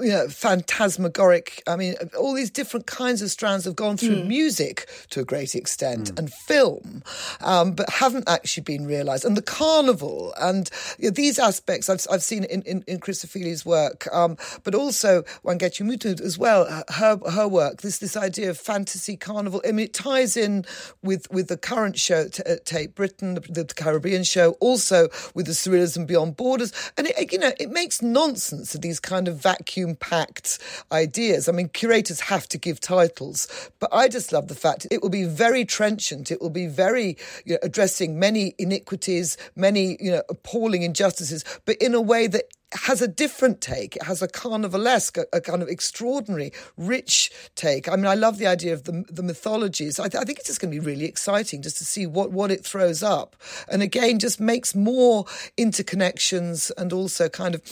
you know, phantasmagoric, I mean, all these different kinds of strands have gone through music to a great extent and film, but haven't actually been realised. And the carnival and, you know, these aspects I've seen in Chris O'Feely's work, but also Wangechi Mutu as well, her work, this idea of fantasy carnival. I mean, it ties in with the current show at Tate Britain, the Caribbean show, also with the Surrealism Beyond Borders. And, it makes nonsense of these kind of vacuum-packed ideas. I mean, curators have to give titles, but I just love the fact it will be very trenchant. It will be very, you know, addressing many iniquities, many, you know, appalling injustices, but in a way that has a different take. It has a carnivalesque, a kind of extraordinary, rich take. I mean, I love the idea of the mythologies. I think it's just going to be really exciting just to see what it throws up. And again, just makes more interconnections and also kind of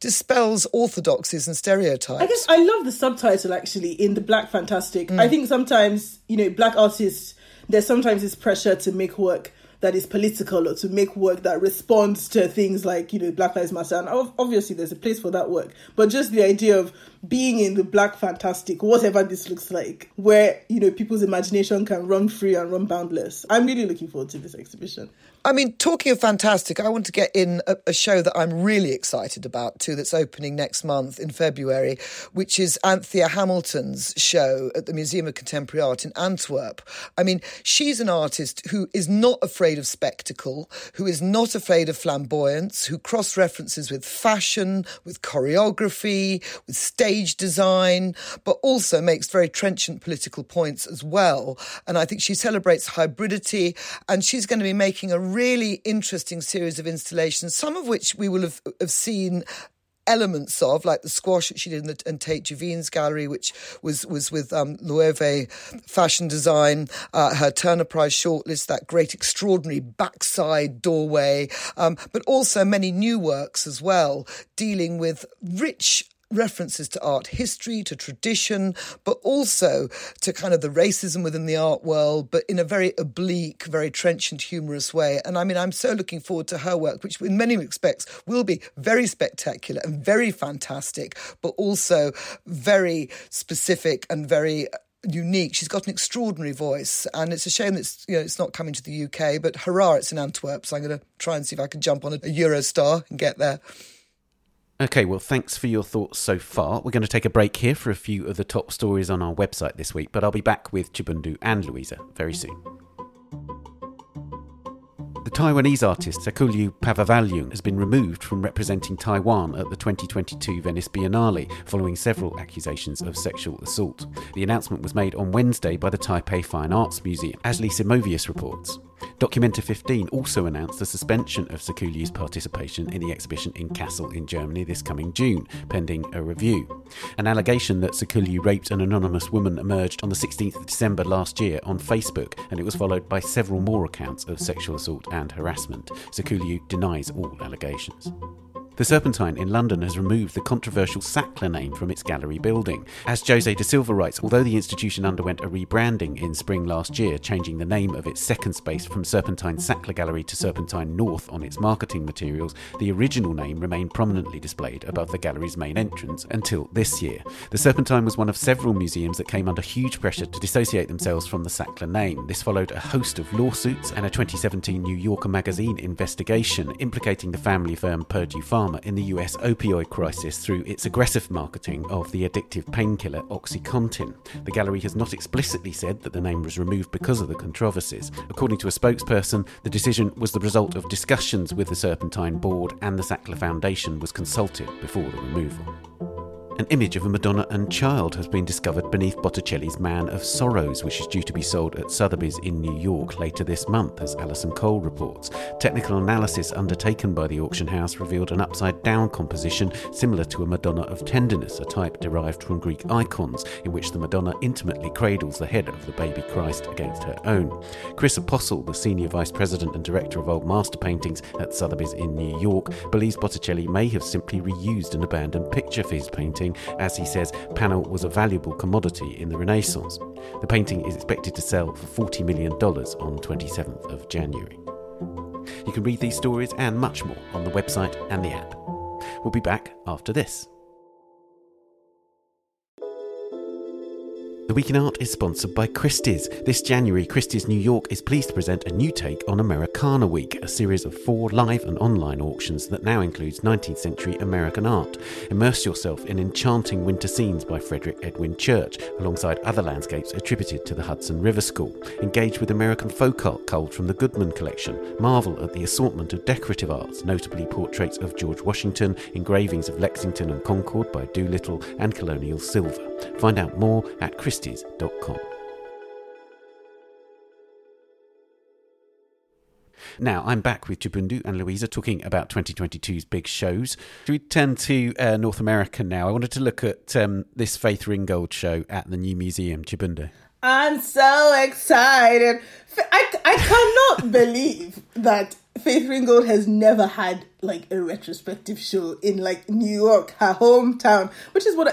dispels orthodoxies and stereotypes. I guess I love the subtitle, actually, In the Black Fantastic. I think sometimes, you know, black artists, there's sometimes this pressure to make work that is political or to make work that responds to things like, you know, Black Lives Matter. And obviously there's a place for that work. But just the idea of being in the Black Fantastic, whatever this looks like, where, you know, people's imagination can run free and run boundless. I'm really looking forward to this exhibition. I mean, talking of fantastic, I want to get in a show that I'm really excited about too, that's opening next month in February, which is Anthea Hamilton's show at the Museum of Contemporary Art in Antwerp. I mean, she's an artist who is not afraid of spectacle, who is not afraid of flamboyance, who cross-references with fashion, with choreography, with stage design, but also makes very trenchant political points as well. And I think she celebrates hybridity, and she's going to be making a really interesting series of installations, some of which we will have seen elements of, like the squash that she did in the and Tate Duveen's gallery, which was with Loewe fashion design, her Turner Prize shortlist, that great extraordinary backside doorway, but also many new works as well, dealing with rich references to art history, to tradition, but also to kind of the racism within the art world, but in a very oblique, very trenchant, humorous way. And I mean, I'm so looking forward to her work, which in many respects will be very spectacular and very fantastic, but also very specific and very unique. She's got an extraordinary voice, and it's a shame that it's, you know, it's not coming to the UK, but hurrah, it's in Antwerp, so I'm going to try and see if I can jump on a Eurostar and get there. Okay, well, thanks for your thoughts so far. We're going to take a break here for a few of the top stories on our website this week, but I'll be back with Chibundu and Louisa very soon. The Taiwanese artist Sakuliu Pavavalyung has been removed from representing Taiwan at the 2022 Venice Biennale following several accusations of sexual assault. The announcement was made on Wednesday by the Taipei Fine Arts Museum, as Lisa Movius reports. Documenta 15 also announced the suspension of Sakuliu's participation in the exhibition in Kassel in Germany this coming June, pending a review. An allegation that Sakuliu raped an anonymous woman emerged on the 16th of December last year on Facebook, and it was followed by several more accounts of sexual assault and harassment. Sakuliu denies all allegations. The Serpentine in London has removed the controversial Sackler name from its gallery building. As Jose de Silva writes, although the institution underwent a rebranding in spring last year, changing the name of its second space from Serpentine Sackler Gallery to Serpentine North on its marketing materials, the original name remained prominently displayed above the gallery's main entrance until this year. The Serpentine was one of several museums that came under huge pressure to dissociate themselves from the Sackler name. This followed a host of lawsuits and a 2017 New Yorker magazine investigation implicating the family firm Purdue Pharma in the US opioid crisis through its aggressive marketing of the addictive painkiller OxyContin. The gallery has not explicitly said that the name was removed because of the controversies. According to a spokesperson, the decision was the result of discussions with the Serpentine board, and the Sackler Foundation was consulted before the removal. An image of a Madonna and child has been discovered beneath Botticelli's Man of Sorrows, which is due to be sold at Sotheby's in New York later this month, as Alison Cole reports. Technical analysis undertaken by the auction house revealed an upside-down composition similar to a Madonna of Tenderness, a type derived from Greek icons, in which the Madonna intimately cradles the head of the baby Christ against her own. Chris Apostle, the senior vice president and director of Old Master Paintings at Sotheby's in New York, believes Botticelli may have simply reused an abandoned picture for his painting, as he says panel was a valuable commodity in the Renaissance. The painting is expected to sell for $40 million on 27th of January. You can read these stories and much more on the website and the app. We'll be back after this. The Week in Art is sponsored by Christie's. This January, Christie's New York is pleased to present a new take on Americana Week, a series of 4 live and online auctions that now includes 19th century American art. Immerse yourself in enchanting winter scenes by Frederick Edwin Church, alongside other landscapes attributed to the Hudson River School. Engage with American folk art culled from the Goodman collection. Marvel at the assortment of decorative arts, notably portraits of George Washington, engravings of Lexington and Concord by Doolittle, and colonial silver. Find out more at Christie's.com. Now, I'm back with Chibundu and Louisa talking about 2022's big shows. Should we turn to North America now? I wanted to look at this Faith Ringgold show at the New Museum, Chibundu. I'm so excited. I cannot believe that Faith Ringgold has never had like a retrospective show in like New York, her hometown, which is what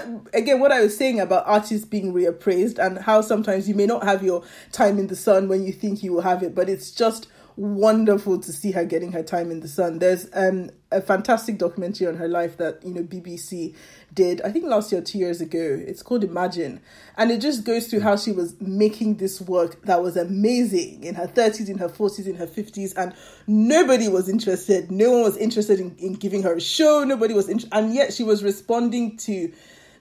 I was saying about artists being reappraised and how sometimes you may not have your time in the sun when you think you will have it, but it's just wonderful to see her getting her time in the sun. There's a fantastic documentary on her life that, you know, BBC did, I think last year or 2 years ago. It's called Imagine, and it just goes through how she was making this work that was amazing in her 30s, in her 40s, in her 50s, and nobody was interested. No one was interested in giving her a show. Nobody was and yet she was responding to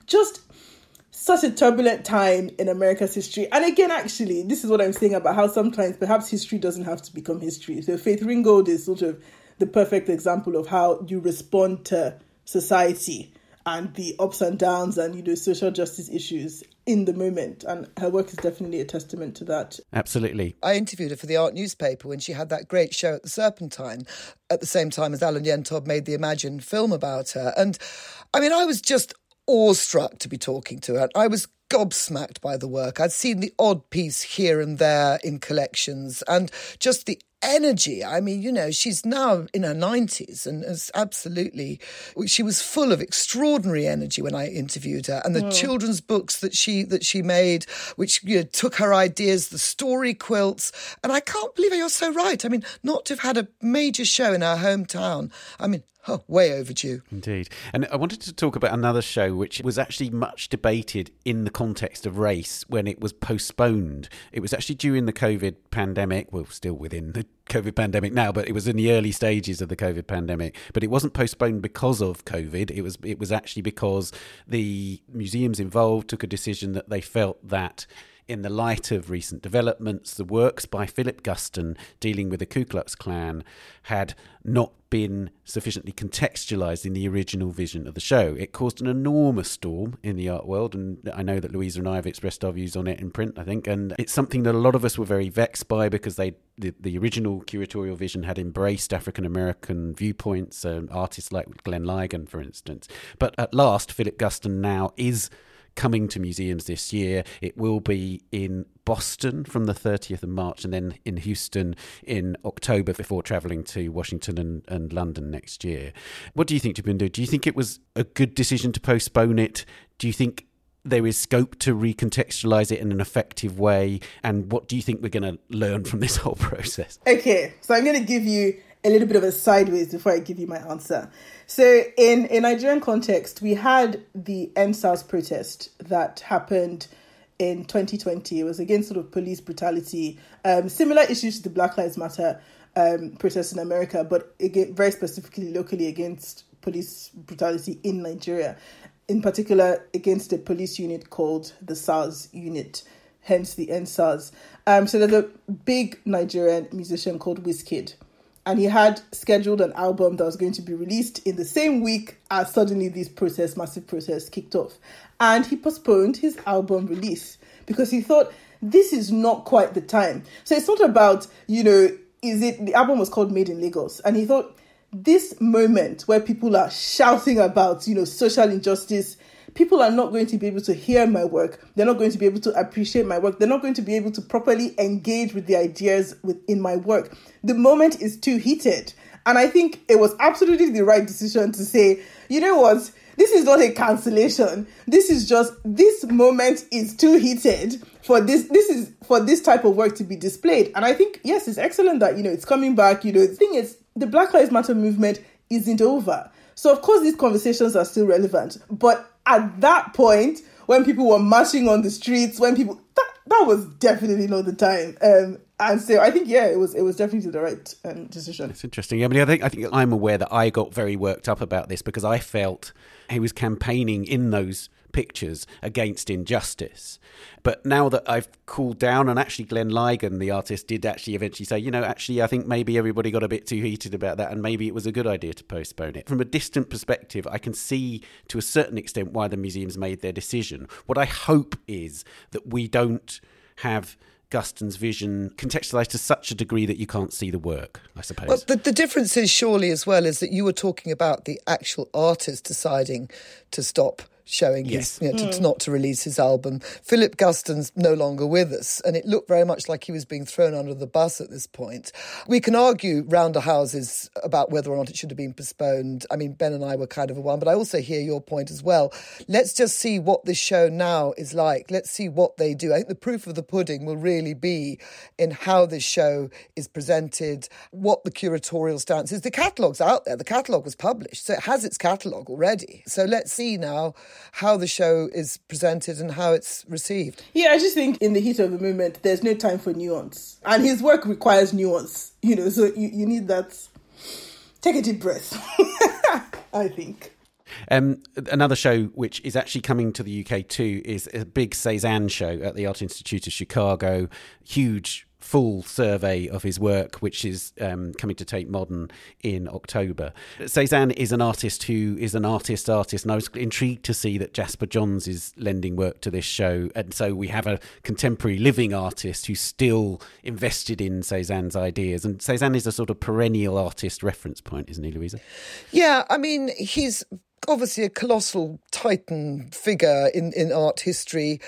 just such a turbulent time in America's history. And again, actually, this is what I'm saying about how sometimes perhaps history doesn't have to become history. So Faith Ringgold is sort of the perfect example of how you respond to society and the ups and downs and, you know, social justice issues in the moment. And her work is definitely a testament to that. Absolutely. I interviewed her for The Art Newspaper when she had that great show at the Serpentine at the same time as Alan Yentob made the Imagine film about her. And, I mean, I was just awestruck to be talking to her. I was gobsmacked by the work. I'd seen the odd piece here and there in collections, and just the energy. I mean, you know, she's now in her 90s and is absolutely, she was full of extraordinary energy when I interviewed her. And the children's books that she made, which, you know, took her ideas, the story quilts. And I can't believe it, you're so right. I mean, not to have had a major show in our hometown. I mean, way overdue. Indeed. And I wanted to talk about another show which was actually much debated in the context of race when it was postponed. It was actually during the COVID pandemic, well, still within the COVID pandemic now, but it was in the early stages of the COVID pandemic. But it wasn't postponed because of COVID. It was actually because the museums involved took a decision that they felt that in the light of recent developments, the works by Philip Guston dealing with the Ku Klux Klan had not been sufficiently contextualised in the original vision of the show. It caused an enormous storm in the art world, and I know that Louisa and I have expressed our views on it in print, I think, and it's something that a lot of us were very vexed by because the original curatorial vision had embraced African-American viewpoints, artists like Glenn Ligon, for instance. But at last, Philip Guston now is coming to museums this year. It will be in Boston from the 30th of March and then in Houston in October before travelling to Washington and London next year. What do you think, Jubindu? Do you think it was a good decision to postpone it? Do you think there is scope to recontextualise it in an effective way? And what do you think we're going to learn from this whole process? Okay, so I'm going to give you a little bit of a sideways before I give you my answer. So in Nigerian context, we had the EndSARS protest that happened in 2020. It was against sort of police brutality, similar issues to the Black Lives Matter protests in America, but again, very specifically locally against police brutality in Nigeria, in particular against a police unit called the SARS unit, hence the EndSARS. So there's a big Nigerian musician called Wizkid, and he had scheduled an album that was going to be released in the same week as suddenly these protests, massive protests, kicked off. And he postponed his album release because he thought, this is not quite the time. So it's not about, you know, the album was called Made in Lagos. And he thought, this moment where people are shouting about, you know, social injustice, people are not going to be able to hear my work. They're not going to be able to appreciate my work. They're not going to be able to properly engage with the ideas within my work. The moment is too heated. And I think it was absolutely the right decision to say, you know what, this is not a cancellation. This is just, this moment is too heated for this. This is for this type of work to be displayed. And I think, yes, it's excellent that, you know, it's coming back. You know, the thing is, the Black Lives Matter movement isn't over. So, of course, these conversations are still relevant. But at that point, when people were marching on the streets, when people, that was definitely not the time. And so I think, yeah, it was definitely the right decision. It's interesting. I mean, I think I'm aware that I got very worked up about this because I felt he was campaigning in those pictures against injustice. But now that I've cooled down, and actually Glenn Ligon, the artist, did actually eventually say, you know, actually I think maybe everybody got a bit too heated about that and maybe it was a good idea to postpone it. From a distant perspective, I can see to a certain extent why the museums made their decision. What I hope is that we don't have Guston's vision contextualized to such a degree that you can't see the work, I suppose. Well, the difference is surely as well is that you were talking about the actual artist deciding to stop showing his, you know, not to release his album. Philip Guston's no longer with us, and it looked very much like he was being thrown under the bus at this point. We can argue round the houses about whether or not it should have been postponed. I mean, Ben and I were kind of a one, but I also hear your point as well. Let's just see what this show now is like. Let's see what they do. I think the proof of the pudding will really be in how this show is presented, what the curatorial stance is. The catalogue's out there. The catalogue was published, so it has its catalogue already. So let's see now how the show is presented and how it's received. Yeah, I just think in the heat of the moment, there's no time for nuance. And his work requires nuance, you know, so you need that. Take a deep breath, I think. Another show which is actually coming to the UK too is a big Cézanne show at the Art Institute of Chicago. Huge full survey of his work, which is coming to Tate Modern in October. Cézanne is an artist who is an artist, and I was intrigued to see that Jasper Johns is lending work to this show. And so we have a contemporary living artist who's still invested in Cézanne's ideas. And Cézanne is a sort of perennial artist reference point, isn't he, Louisa? Yeah, I mean, he's obviously a colossal titan figure in art history.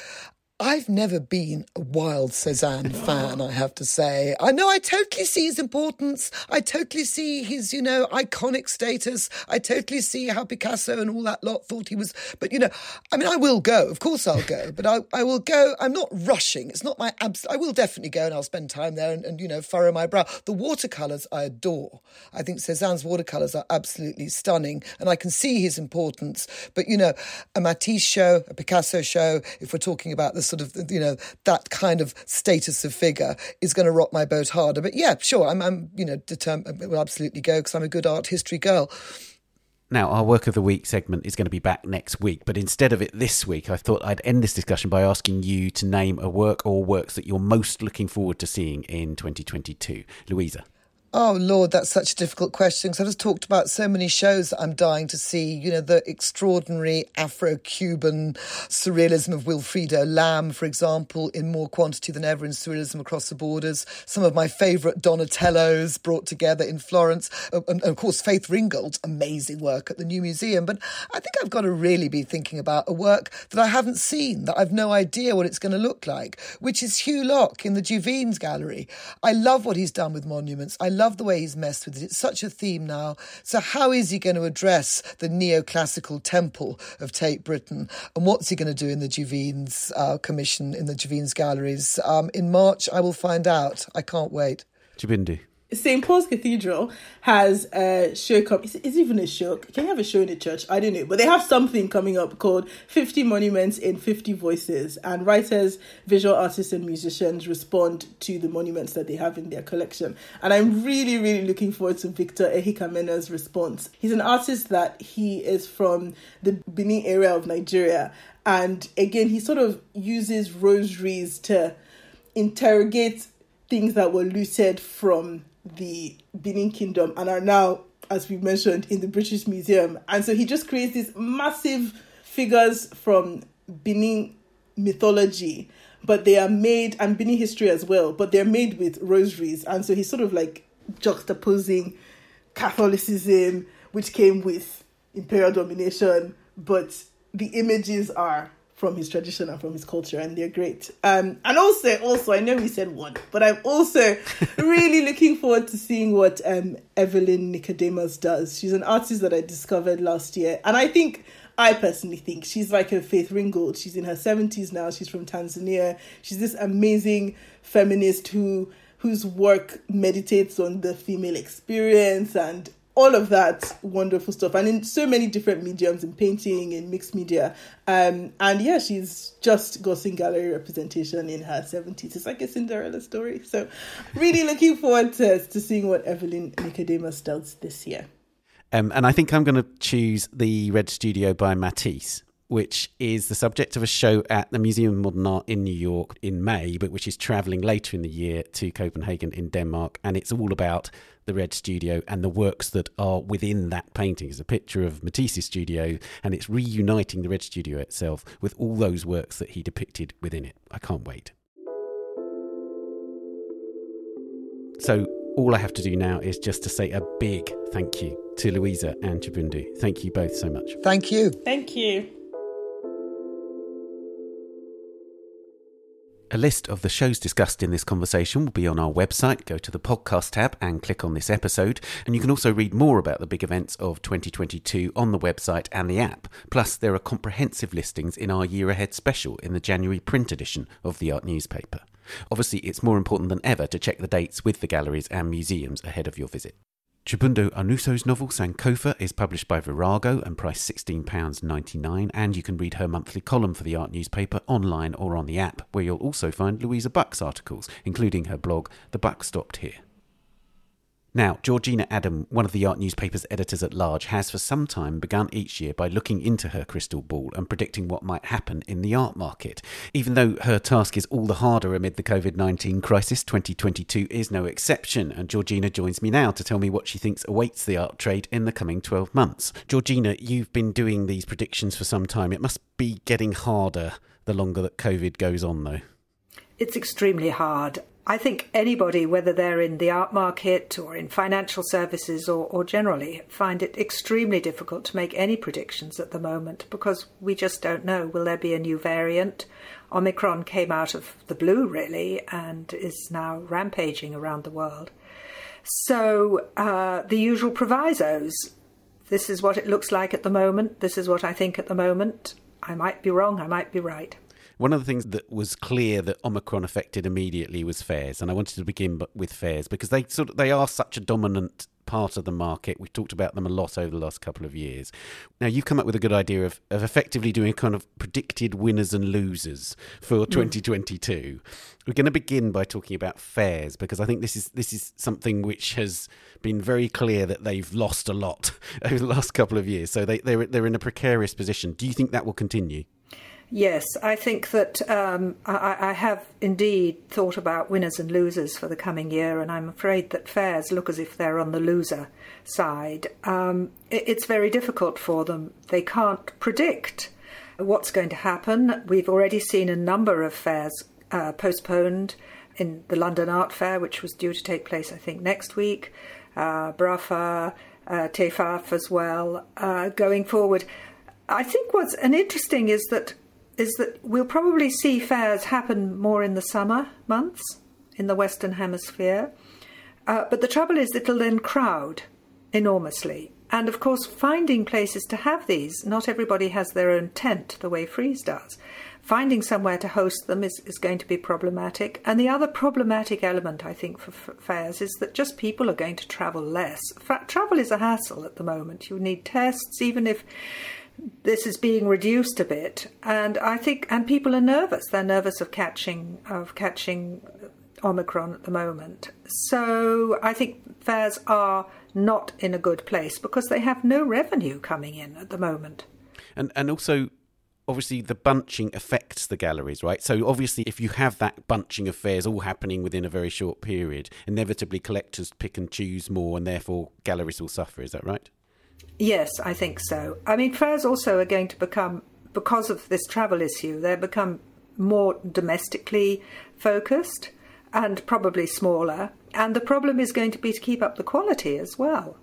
I've never been a wild Cézanne fan, I have to say. I know I totally see his importance. I totally see his, you know, iconic status. I totally see how Picasso and all that lot thought he was. But, you know, I mean, I will go. Of course I'll go. But I will go. I'm not rushing. It's not my I will definitely go and I'll spend time there and, you know, furrow my brow. The watercolours I adore. I think Cézanne's watercolours are absolutely stunning. And I can see his importance. But, you know, a Matisse show, a Picasso show, if we're talking about the sort of, you know, that kind of status of figure is going to rock my boat harder. But yeah, sure, I'm you know, determined, I will absolutely go because I'm a good art history girl. Now, our Work of the Week segment is going to be back next week, but instead of it this week, I thought I'd end this discussion by asking you to name a work or works that you're most looking forward to seeing in 2022. Louisa. Oh, Lord, that's such a difficult question because I've just talked about so many shows that I'm dying to see. You know, the extraordinary Afro-Cuban surrealism of Wilfrido Lam, for example, in more quantity than ever in Surrealism Across the Borders. Some of my favourite Donatellos brought together in Florence. And, of course, Faith Ringgold's amazing work at the New Museum. But I think I've got to really be thinking about a work that I haven't seen, that I've no idea what it's going to look like, which is Hew Locke in the Duveen Gallery. I love what he's done with monuments. I love the way he's messed with it. It's such a theme now. So how is he going to address the neoclassical temple of Tate Britain? And what's he going to do in the Duveen's commission, in the Duveen's galleries? In March, I will find out. I can't wait. Jibindi. St. Paul's Cathedral has a show coming. Is it even a show? Can you have a show in a church? I don't know. But they have something coming up called 50 Monuments in 50 Voices. And writers, visual artists and musicians respond to the monuments that they have in their collection. And I'm really, really looking forward to Victor Ehikamena's response. He's an artist that he is from the Benin area of Nigeria. And again, he sort of uses rosaries to interrogate things that were looted from the Benin Kingdom and are now, as we mentioned, in the British Museum. And so he just creates these massive figures from Benin mythology, but they are made, and Benin history as well, but they're made with rosaries. And so he's sort of like juxtaposing Catholicism, which came with imperial domination, but the images are from his tradition and from his culture, and they're great. And also, I know we said one, but I'm also really looking forward to seeing what Evelyn Nicodemus does. She's an artist that I discovered last year. And I personally think she's like a Faith Ringgold. She's in her 70s now. She's from Tanzania. She's this amazing feminist whose work meditates on the female experience and all of that wonderful stuff, and in so many different mediums, in painting, in mixed media. And yeah, she's just gotten gallery representation in her 70s. It's like a Cinderella story. So really looking forward to seeing what Evelyn Nicodemus does this year. And I think I'm going to choose The Red Studio by Matisse, which is the subject of a show at the Museum of Modern Art in New York in May, but which is travelling later in the year to Copenhagen in Denmark. And it's all about the Red Studio and the works that are within that painting. It's a picture of Matisse's studio, and it's reuniting the Red Studio itself with all those works that he depicted within it. I can't wait. So all I have to do now is just to say a big thank you to Louisa and Chibundu. Thank you both so much. Thank you. Thank you. A list of the shows discussed in this conversation will be on our website. Go to the podcast tab and click on this episode. And you can also read more about the big events of 2022 on the website and the app. Plus, there are comprehensive listings in our Year Ahead special in the January print edition of The Art Newspaper. Obviously, it's more important than ever to check the dates with the galleries and museums ahead of your visit. Chibundo Anuso's novel Sankofa is published by Virago and priced £16.99, and you can read her monthly column for the Art Newspaper online or on the app, where you'll also find Louisa Buck's articles, including her blog The Buck Stopped Here. Now, Georgina Adam, one of the Art Newspaper's editors at large, has for some time begun each year by looking into her crystal ball and predicting what might happen in the art market. Even though her task is all the harder amid the COVID-19 crisis, 2022 is no exception, and Georgina joins me now to tell me what she thinks awaits the art trade in the coming 12 months. Georgina, you've been doing these predictions for some time. It must be getting harder the longer that COVID goes on, though. It's extremely hard. I think anybody, whether they're in the art market or in financial services or generally, find it extremely difficult to make any predictions at the moment because we just don't know. Will there be a new variant? Omicron came out of the blue, really, and is now rampaging around the world. So the usual provisos. This is what it looks like at the moment. This is what I think at the moment. I might be wrong. I might be right. One of the things that was clear that Omicron affected immediately was fairs. And I wanted to begin with fairs because they are such a dominant part of the market. We've talked about them a lot over the last couple of years. Now, you come up with a good idea of effectively doing a kind of predicted winners and losers for 2022. We're going to begin by talking about fairs because I think this is something which has been very clear that they've lost a lot over the last couple of years. So they're in a precarious position. Do you think that will continue? Yes, I think that I have indeed thought about winners and losers for the coming year, and I'm afraid that fairs look as if they're on the loser side. It's very difficult for them. They can't predict what's going to happen. We've already seen a number of fairs postponed in the London Art Fair, which was due to take place, I think, next week, BRAFA, TEFAF as well, going forward. I think what's interesting is that we'll probably see fairs happen more in the summer months in the Western Hemisphere. But the trouble is it'll then crowd enormously. And, of course, finding places to have these, not everybody has their own tent the way Frieze does. Finding somewhere to host them is going to be problematic. And the other problematic element, I think, for fairs is that just people are going to travel less. Travel is a hassle at the moment. You need tests, even if this is being reduced a bit, and I think, and people are nervous. They're nervous of catching Omicron at the moment. So I think fairs are not in a good place because they have no revenue coming in at the moment. And also, obviously, the bunching affects the galleries, right? So obviously, if you have that bunching of fairs all happening within a very short period, inevitably collectors pick and choose more, and therefore galleries will suffer. Is that right? Yes, I think so. I mean, fairs also are going to become, because of this travel issue, they become more domestically focused and probably smaller. And the problem is going to be to keep up the quality as well.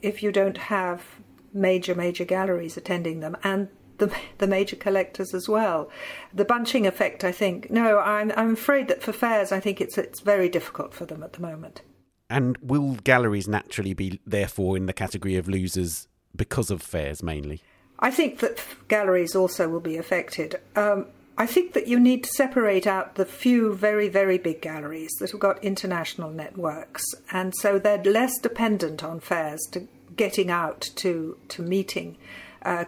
If you don't have major galleries attending them and the major collectors as well, the bunching effect, I think. No, I'm afraid that for fairs, I think it's very difficult for them at the moment. And will galleries naturally be, therefore, in the category of losers because of fairs mainly? I think that galleries also will be affected. I think that you need to separate out the few very, very big galleries that have got international networks. And so they're less dependent on fairs to getting out to meeting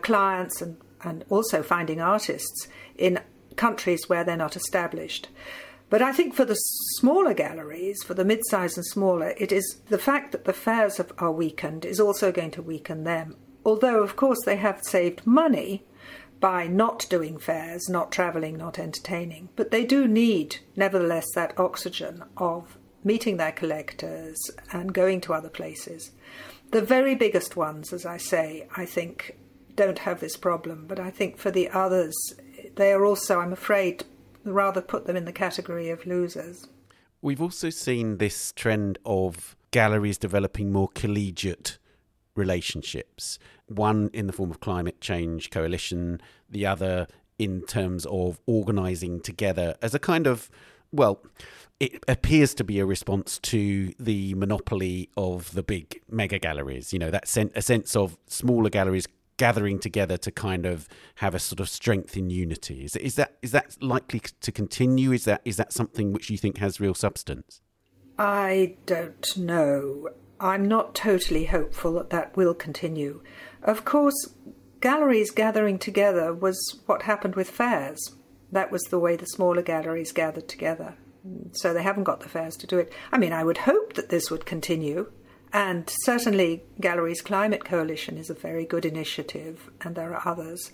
clients and also finding artists in countries where they're not established. But I think for the smaller galleries, for the mid-size and smaller, it is the fact that the fairs are weakened is also going to weaken them. Although, of course, they have saved money by not doing fairs, not travelling, not entertaining. But they do need, nevertheless, that oxygen of meeting their collectors and going to other places. The very biggest ones, as I say, I think don't have this problem. But I think for the others, they are also, I'm afraid, rather put them in the category of losers. We've also seen this trend of galleries developing more collegiate relationships, one in the form of climate change coalition, the other in terms of organising together as a kind of, well, it appears to be a response to the monopoly of the big mega galleries, you know, that a sense of smaller galleries gathering together to kind of have a sort of strength in unity. Is that likely to continue? Is that something which you think has real substance? I don't know. I'm not totally hopeful that will continue. Of course, galleries gathering together was what happened with fairs. That was the way the smaller galleries gathered together. So they haven't got the fairs to do it. I mean, I would hope that this would continue And certainly Galleries Climate Coalition is a very good initiative, and there are others.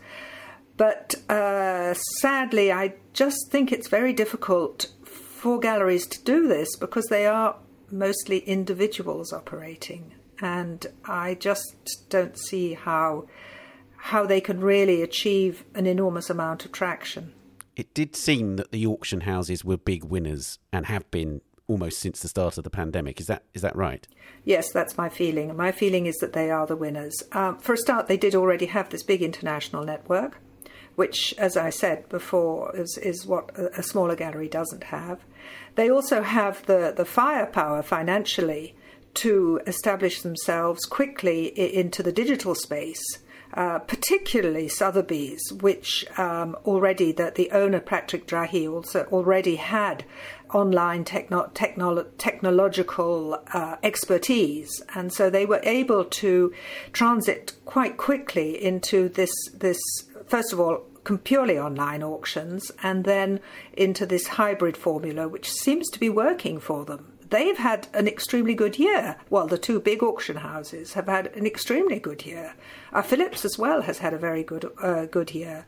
But sadly, I just think it's very difficult for galleries to do this because they are mostly individuals operating. And I just don't see how they can really achieve an enormous amount of traction. It did seem that the auction houses were big winners and have been almost since the start of the pandemic. Is that right? Yes, that's my feeling. My feeling is that they are the winners. For a start, they did already have this big international network, which, as I said before, is what a smaller gallery doesn't have. They also have the firepower financially to establish themselves quickly into the digital space, particularly Sotheby's, which already the owner, Patrick Drahi, also already had online technological expertise. And so they were able to transit quite quickly into this, first of all, purely online auctions, and then into this hybrid formula, which seems to be working for them. They've had an extremely good year. Well, the two big auction houses have had an extremely good year. Phillips as well has had a very good year.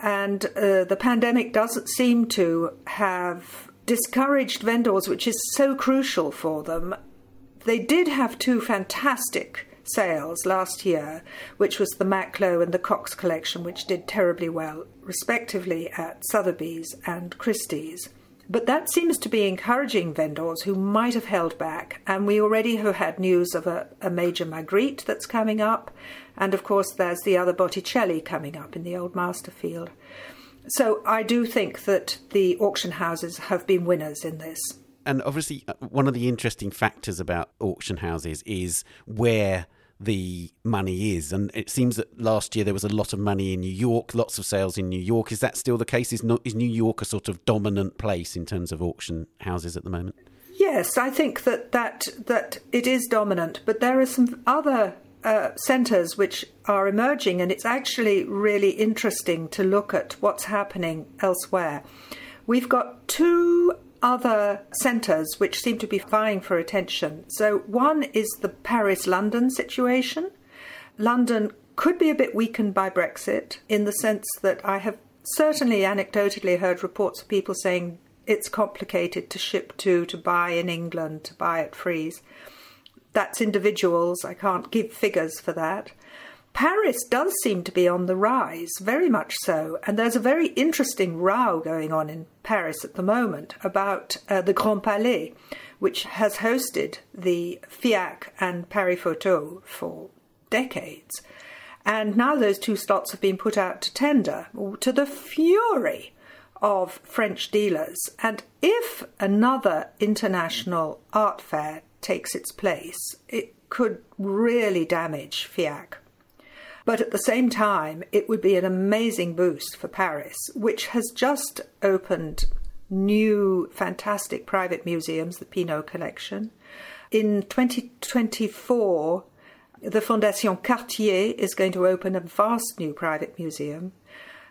And the pandemic doesn't seem to have discouraged vendors, which is so crucial for them. They did have two fantastic sales last year, which was the Maclow and the Cox collection, which did terribly well, respectively, at Sotheby's and Christie's. But that seems to be encouraging vendors who might have held back. And we already have had news of a major Magritte that's coming up. And of course, there's the other Botticelli coming up in the Old Masterfield. So I do think that the auction houses have been winners in this. And obviously, one of the interesting factors about auction houses is where the money is. And it seems that last year there was a lot of money in New York, lots of sales in New York. Is that still the case? Is New York a sort of dominant place in terms of auction houses at the moment? Yes, I think that it is dominant, but there are some other centres which are emerging, and it's actually really interesting to look at what's happening elsewhere. We've got two other centres which seem to be vying for attention. So one is the Paris-London situation. London could be a bit weakened by Brexit, in the sense that I have certainly anecdotally heard reports of people saying it's complicated to ship to buy in England, to buy at Freeze. That's individuals. I can't give figures for that. Paris does seem to be on the rise, very much so, and there's a very interesting row going on in Paris at the moment about the Grand Palais, which has hosted the FIAC and Paris Photo for decades. And now those two slots have been put out to tender, to the fury of French dealers. And if another international art fair takes its place, it could really damage FIAC. But at the same time, it would be an amazing boost for Paris, which has just opened new fantastic private museums, the Pinault Collection. In 2024, the Fondation Cartier is going to open a vast new private museum.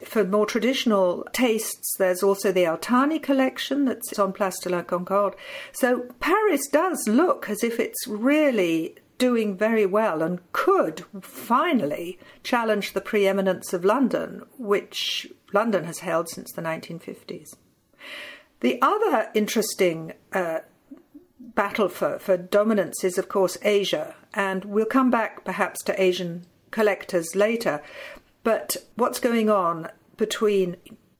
For more traditional tastes, there's also the Altani collection that's on Place de la Concorde. So Paris does look as if it's really doing very well and could finally challenge the preeminence of London, which London has held since the 1950s. The other interesting battle for dominance is, of course, Asia. And we'll come back perhaps to Asian collectors later. But what's going on between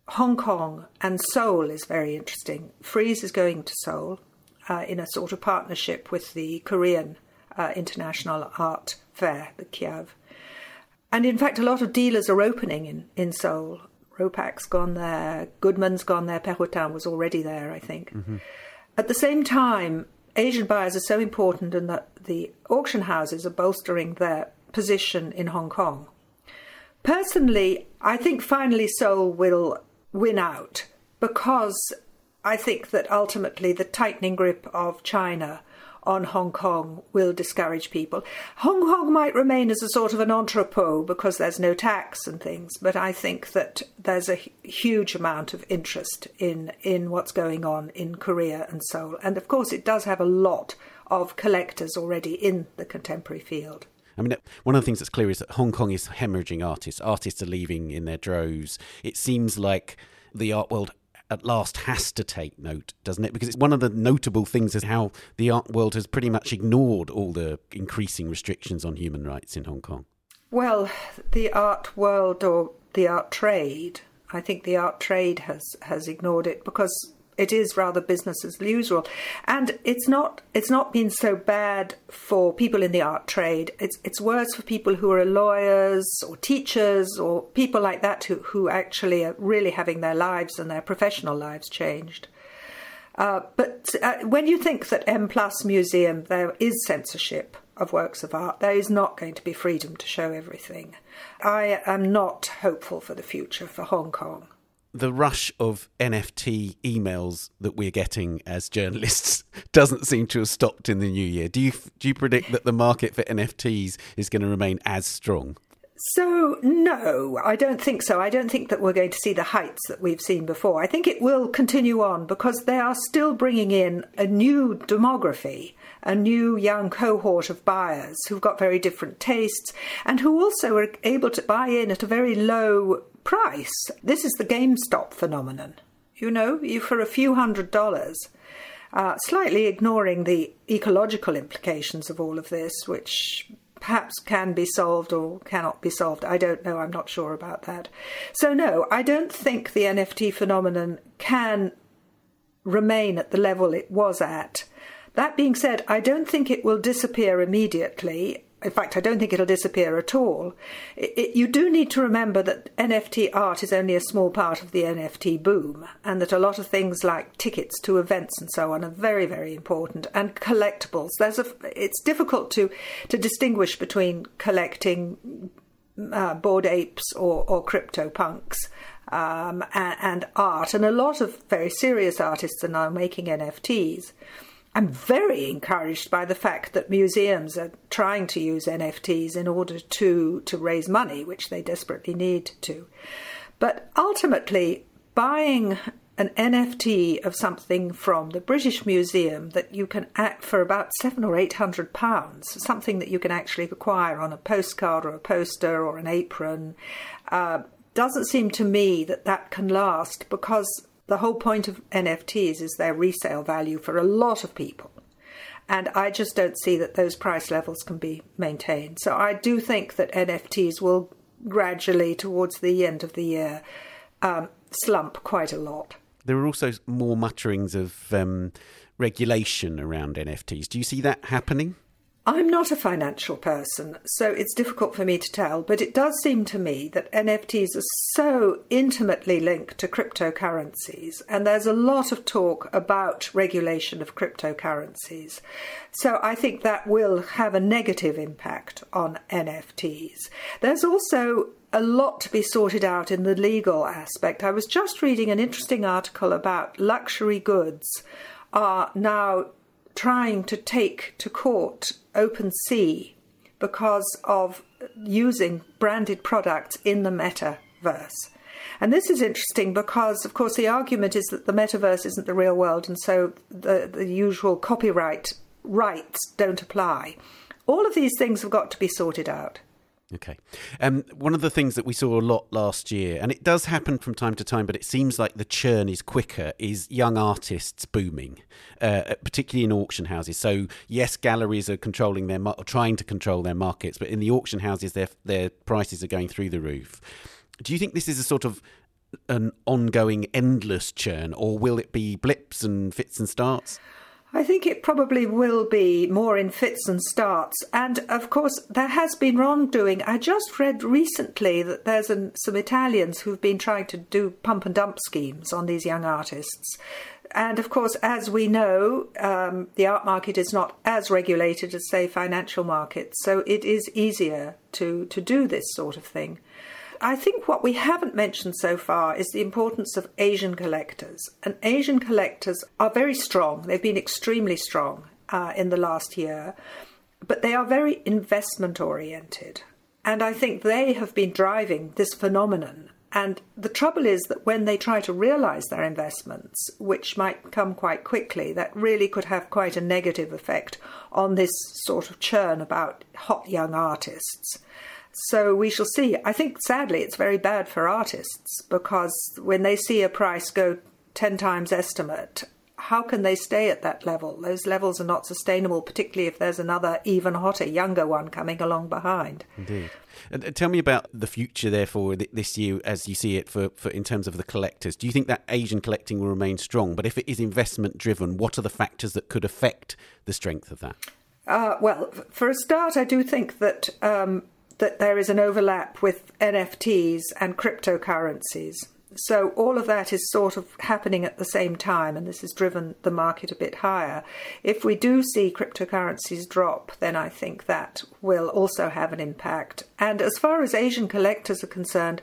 Hong Kong and Seoul is very interesting. Frieze is going to Seoul in a sort of partnership with the Korean International Art Fair, the KIAV. And in fact, a lot of dealers are opening in Seoul. Ropak's gone there, Goodman's gone there, Perrotin was already there, I think. Mm-hmm. At the same time, Asian buyers are so important, and that the auction houses are bolstering their position in Hong Kong. Personally, I think finally Seoul will win out, because I think that ultimately the tightening grip of China on Hong Kong will discourage people. Hong Kong might remain as a sort of an entrepot because there's no tax and things, but I think that there's a huge amount of interest in what's going on in Korea and Seoul. And of course, it does have a lot of collectors already in the contemporary field. I mean, one of the things that's clear is that Hong Kong is hemorrhaging artists. Artists are leaving in their droves. It seems like the art world at last has to take note, doesn't it? Because it's one of the notable things is how the art world has pretty much ignored all the increasing restrictions on human rights in Hong Kong. Well, the art world or the art trade, I think the art trade has ignored it because it is rather business as usual. And it's not been so bad for people in the art trade. It's worse for people who are lawyers or teachers or people like that who actually are really having their lives and their professional lives changed. But when you think that M+ Museum, there is censorship of works of art, there is not going to be freedom to show everything. I am not hopeful for the future for Hong Kong. The rush of NFT emails that we're getting as journalists doesn't seem to have stopped in the new year. Do you predict that the market for NFTs is going to remain as strong? So, no, I don't think so. I don't think that we're going to see the heights that we've seen before. I think it will continue on because they are still bringing in a new demography, a new young cohort of buyers who've got very different tastes and who also are able to buy in at a very low price. This is the GameStop phenomenon. You know, for a few $100s. Slightly ignoring the ecological implications of all of this, which perhaps can be solved or cannot be solved. I don't know. I'm not sure about that. So no, I don't think the NFT phenomenon can remain at the level it was at. That being said, I don't think it will disappear immediately. In fact, I don't think it'll disappear at all. You do need to remember that NFT art is only a small part of the NFT boom, and that a lot of things like tickets to events and so on are very, very important, and collectibles. It's difficult to distinguish between collecting Bored Apes or CryptoPunks and art, and a lot of very serious artists are now making NFTs. I'm very encouraged by the fact that museums are trying to use NFTs in order to raise money, which they desperately need to. But ultimately, buying an NFT of something from the British Museum that you can act for about £700 or £800, something that you can actually acquire on a postcard or a poster or an apron, doesn't seem to me that can last, because the whole point of NFTs is their resale value for a lot of people. And I just don't see that those price levels can be maintained. So I do think that NFTs will gradually, towards the end of the year, slump quite a lot. There are also more mutterings of regulation around NFTs. Do you see that happening? I'm not a financial person, so it's difficult for me to tell, but it does seem to me that NFTs are so intimately linked to cryptocurrencies, and there's a lot of talk about regulation of cryptocurrencies. So I think that will have a negative impact on NFTs. There's also a lot to be sorted out in the legal aspect. I was just reading an interesting article about luxury goods are now trying to take to court OpenSea because of using branded products in the metaverse. And this is interesting because, of course, the argument is that the metaverse isn't the real world, and so the usual copyright rights don't apply. All of these things have got to be sorted out. Okay. One of the things that we saw a lot last year, and it does happen from time to time, but it seems like the churn is quicker, is young artists booming, particularly in auction houses. So yes, galleries are controlling trying to control their markets, but in the auction houses, their prices are going through the roof. Do you think this is a sort of an ongoing, endless churn, or will it be blips and fits and starts? I think it probably will be more in fits and starts. And, of course, there has been wrongdoing. I just read recently that there's some Italians who've been trying to do pump and dump schemes on these young artists. And, of course, as we know, the art market is not as regulated as, say, financial markets. So it is easier to do this sort of thing. I think what we haven't mentioned so far is the importance of Asian collectors. And Asian collectors are very strong. They've been extremely strong in the last year, but they are very investment oriented. And I think they have been driving this phenomenon And the trouble is that when they try to realise their investments, which might come quite quickly, that really could have quite a negative effect on this sort of churn about hot young artists. So we shall see. I think, sadly, it's very bad for artists, because when they see a price go 10 times estimate, how can they stay at that level? Those levels are not sustainable, particularly if there's another even hotter, younger one coming along behind. Indeed. And tell me about the future, therefore, this year as you see it for in terms of the collectors. Do you think that Asian collecting will remain strong? But if it is investment-driven, what are the factors that could affect the strength of that? Well, for a start, I do think that there is an overlap with NFTs and cryptocurrencies. So all of that is sort of happening at the same time, and this has driven the market a bit higher. If we do see cryptocurrencies drop, then I think that will also have an impact. And as far as Asian collectors are concerned,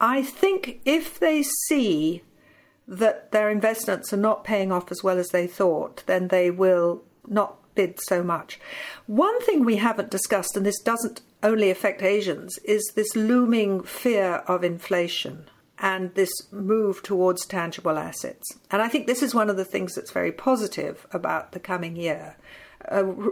I think if they see that their investments are not paying off as well as they thought, then they will not bid so much. One thing we haven't discussed, and this doesn't only affect Asians, is this looming fear of inflation and this move towards tangible assets. And I think this is one of the things that's very positive about the coming year,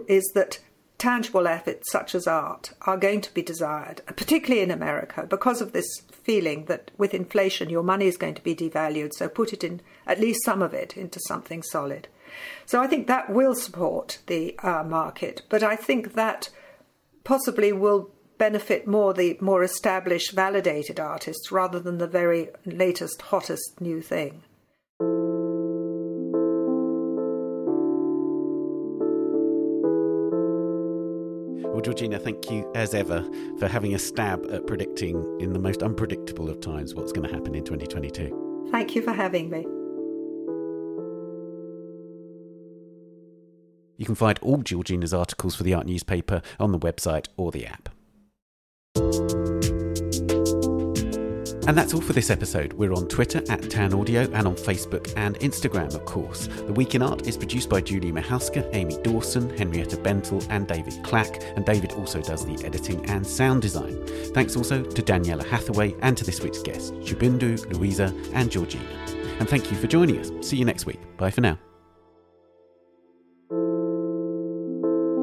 is that tangible assets such as art are going to be desired, particularly in America, because of this feeling that with inflation your money is going to be devalued, so put it in, at least some of it, into something solid. So I think that will support the market, but I think that possibly will benefit more the more established, validated artists rather than the very latest, hottest new thing. Well, Georgina, thank you as ever for having a stab at predicting in the most unpredictable of times what's going to happen in 2022. Thank you for having me. You can find all Georgina's articles for the Art Newspaper on the website or the app. And that's all for this episode. We're on Twitter @TanAudio and on Facebook and Instagram, of course. The Week in Art is produced by Julie Mahouska, Amy Dawson, Henrietta Bentel and David Clack. And David also does the editing and sound design. Thanks also to Daniela Hathaway and to this week's guests, Shubindu, Louisa and Georgina. And thank you for joining us. See you next week. Bye for now.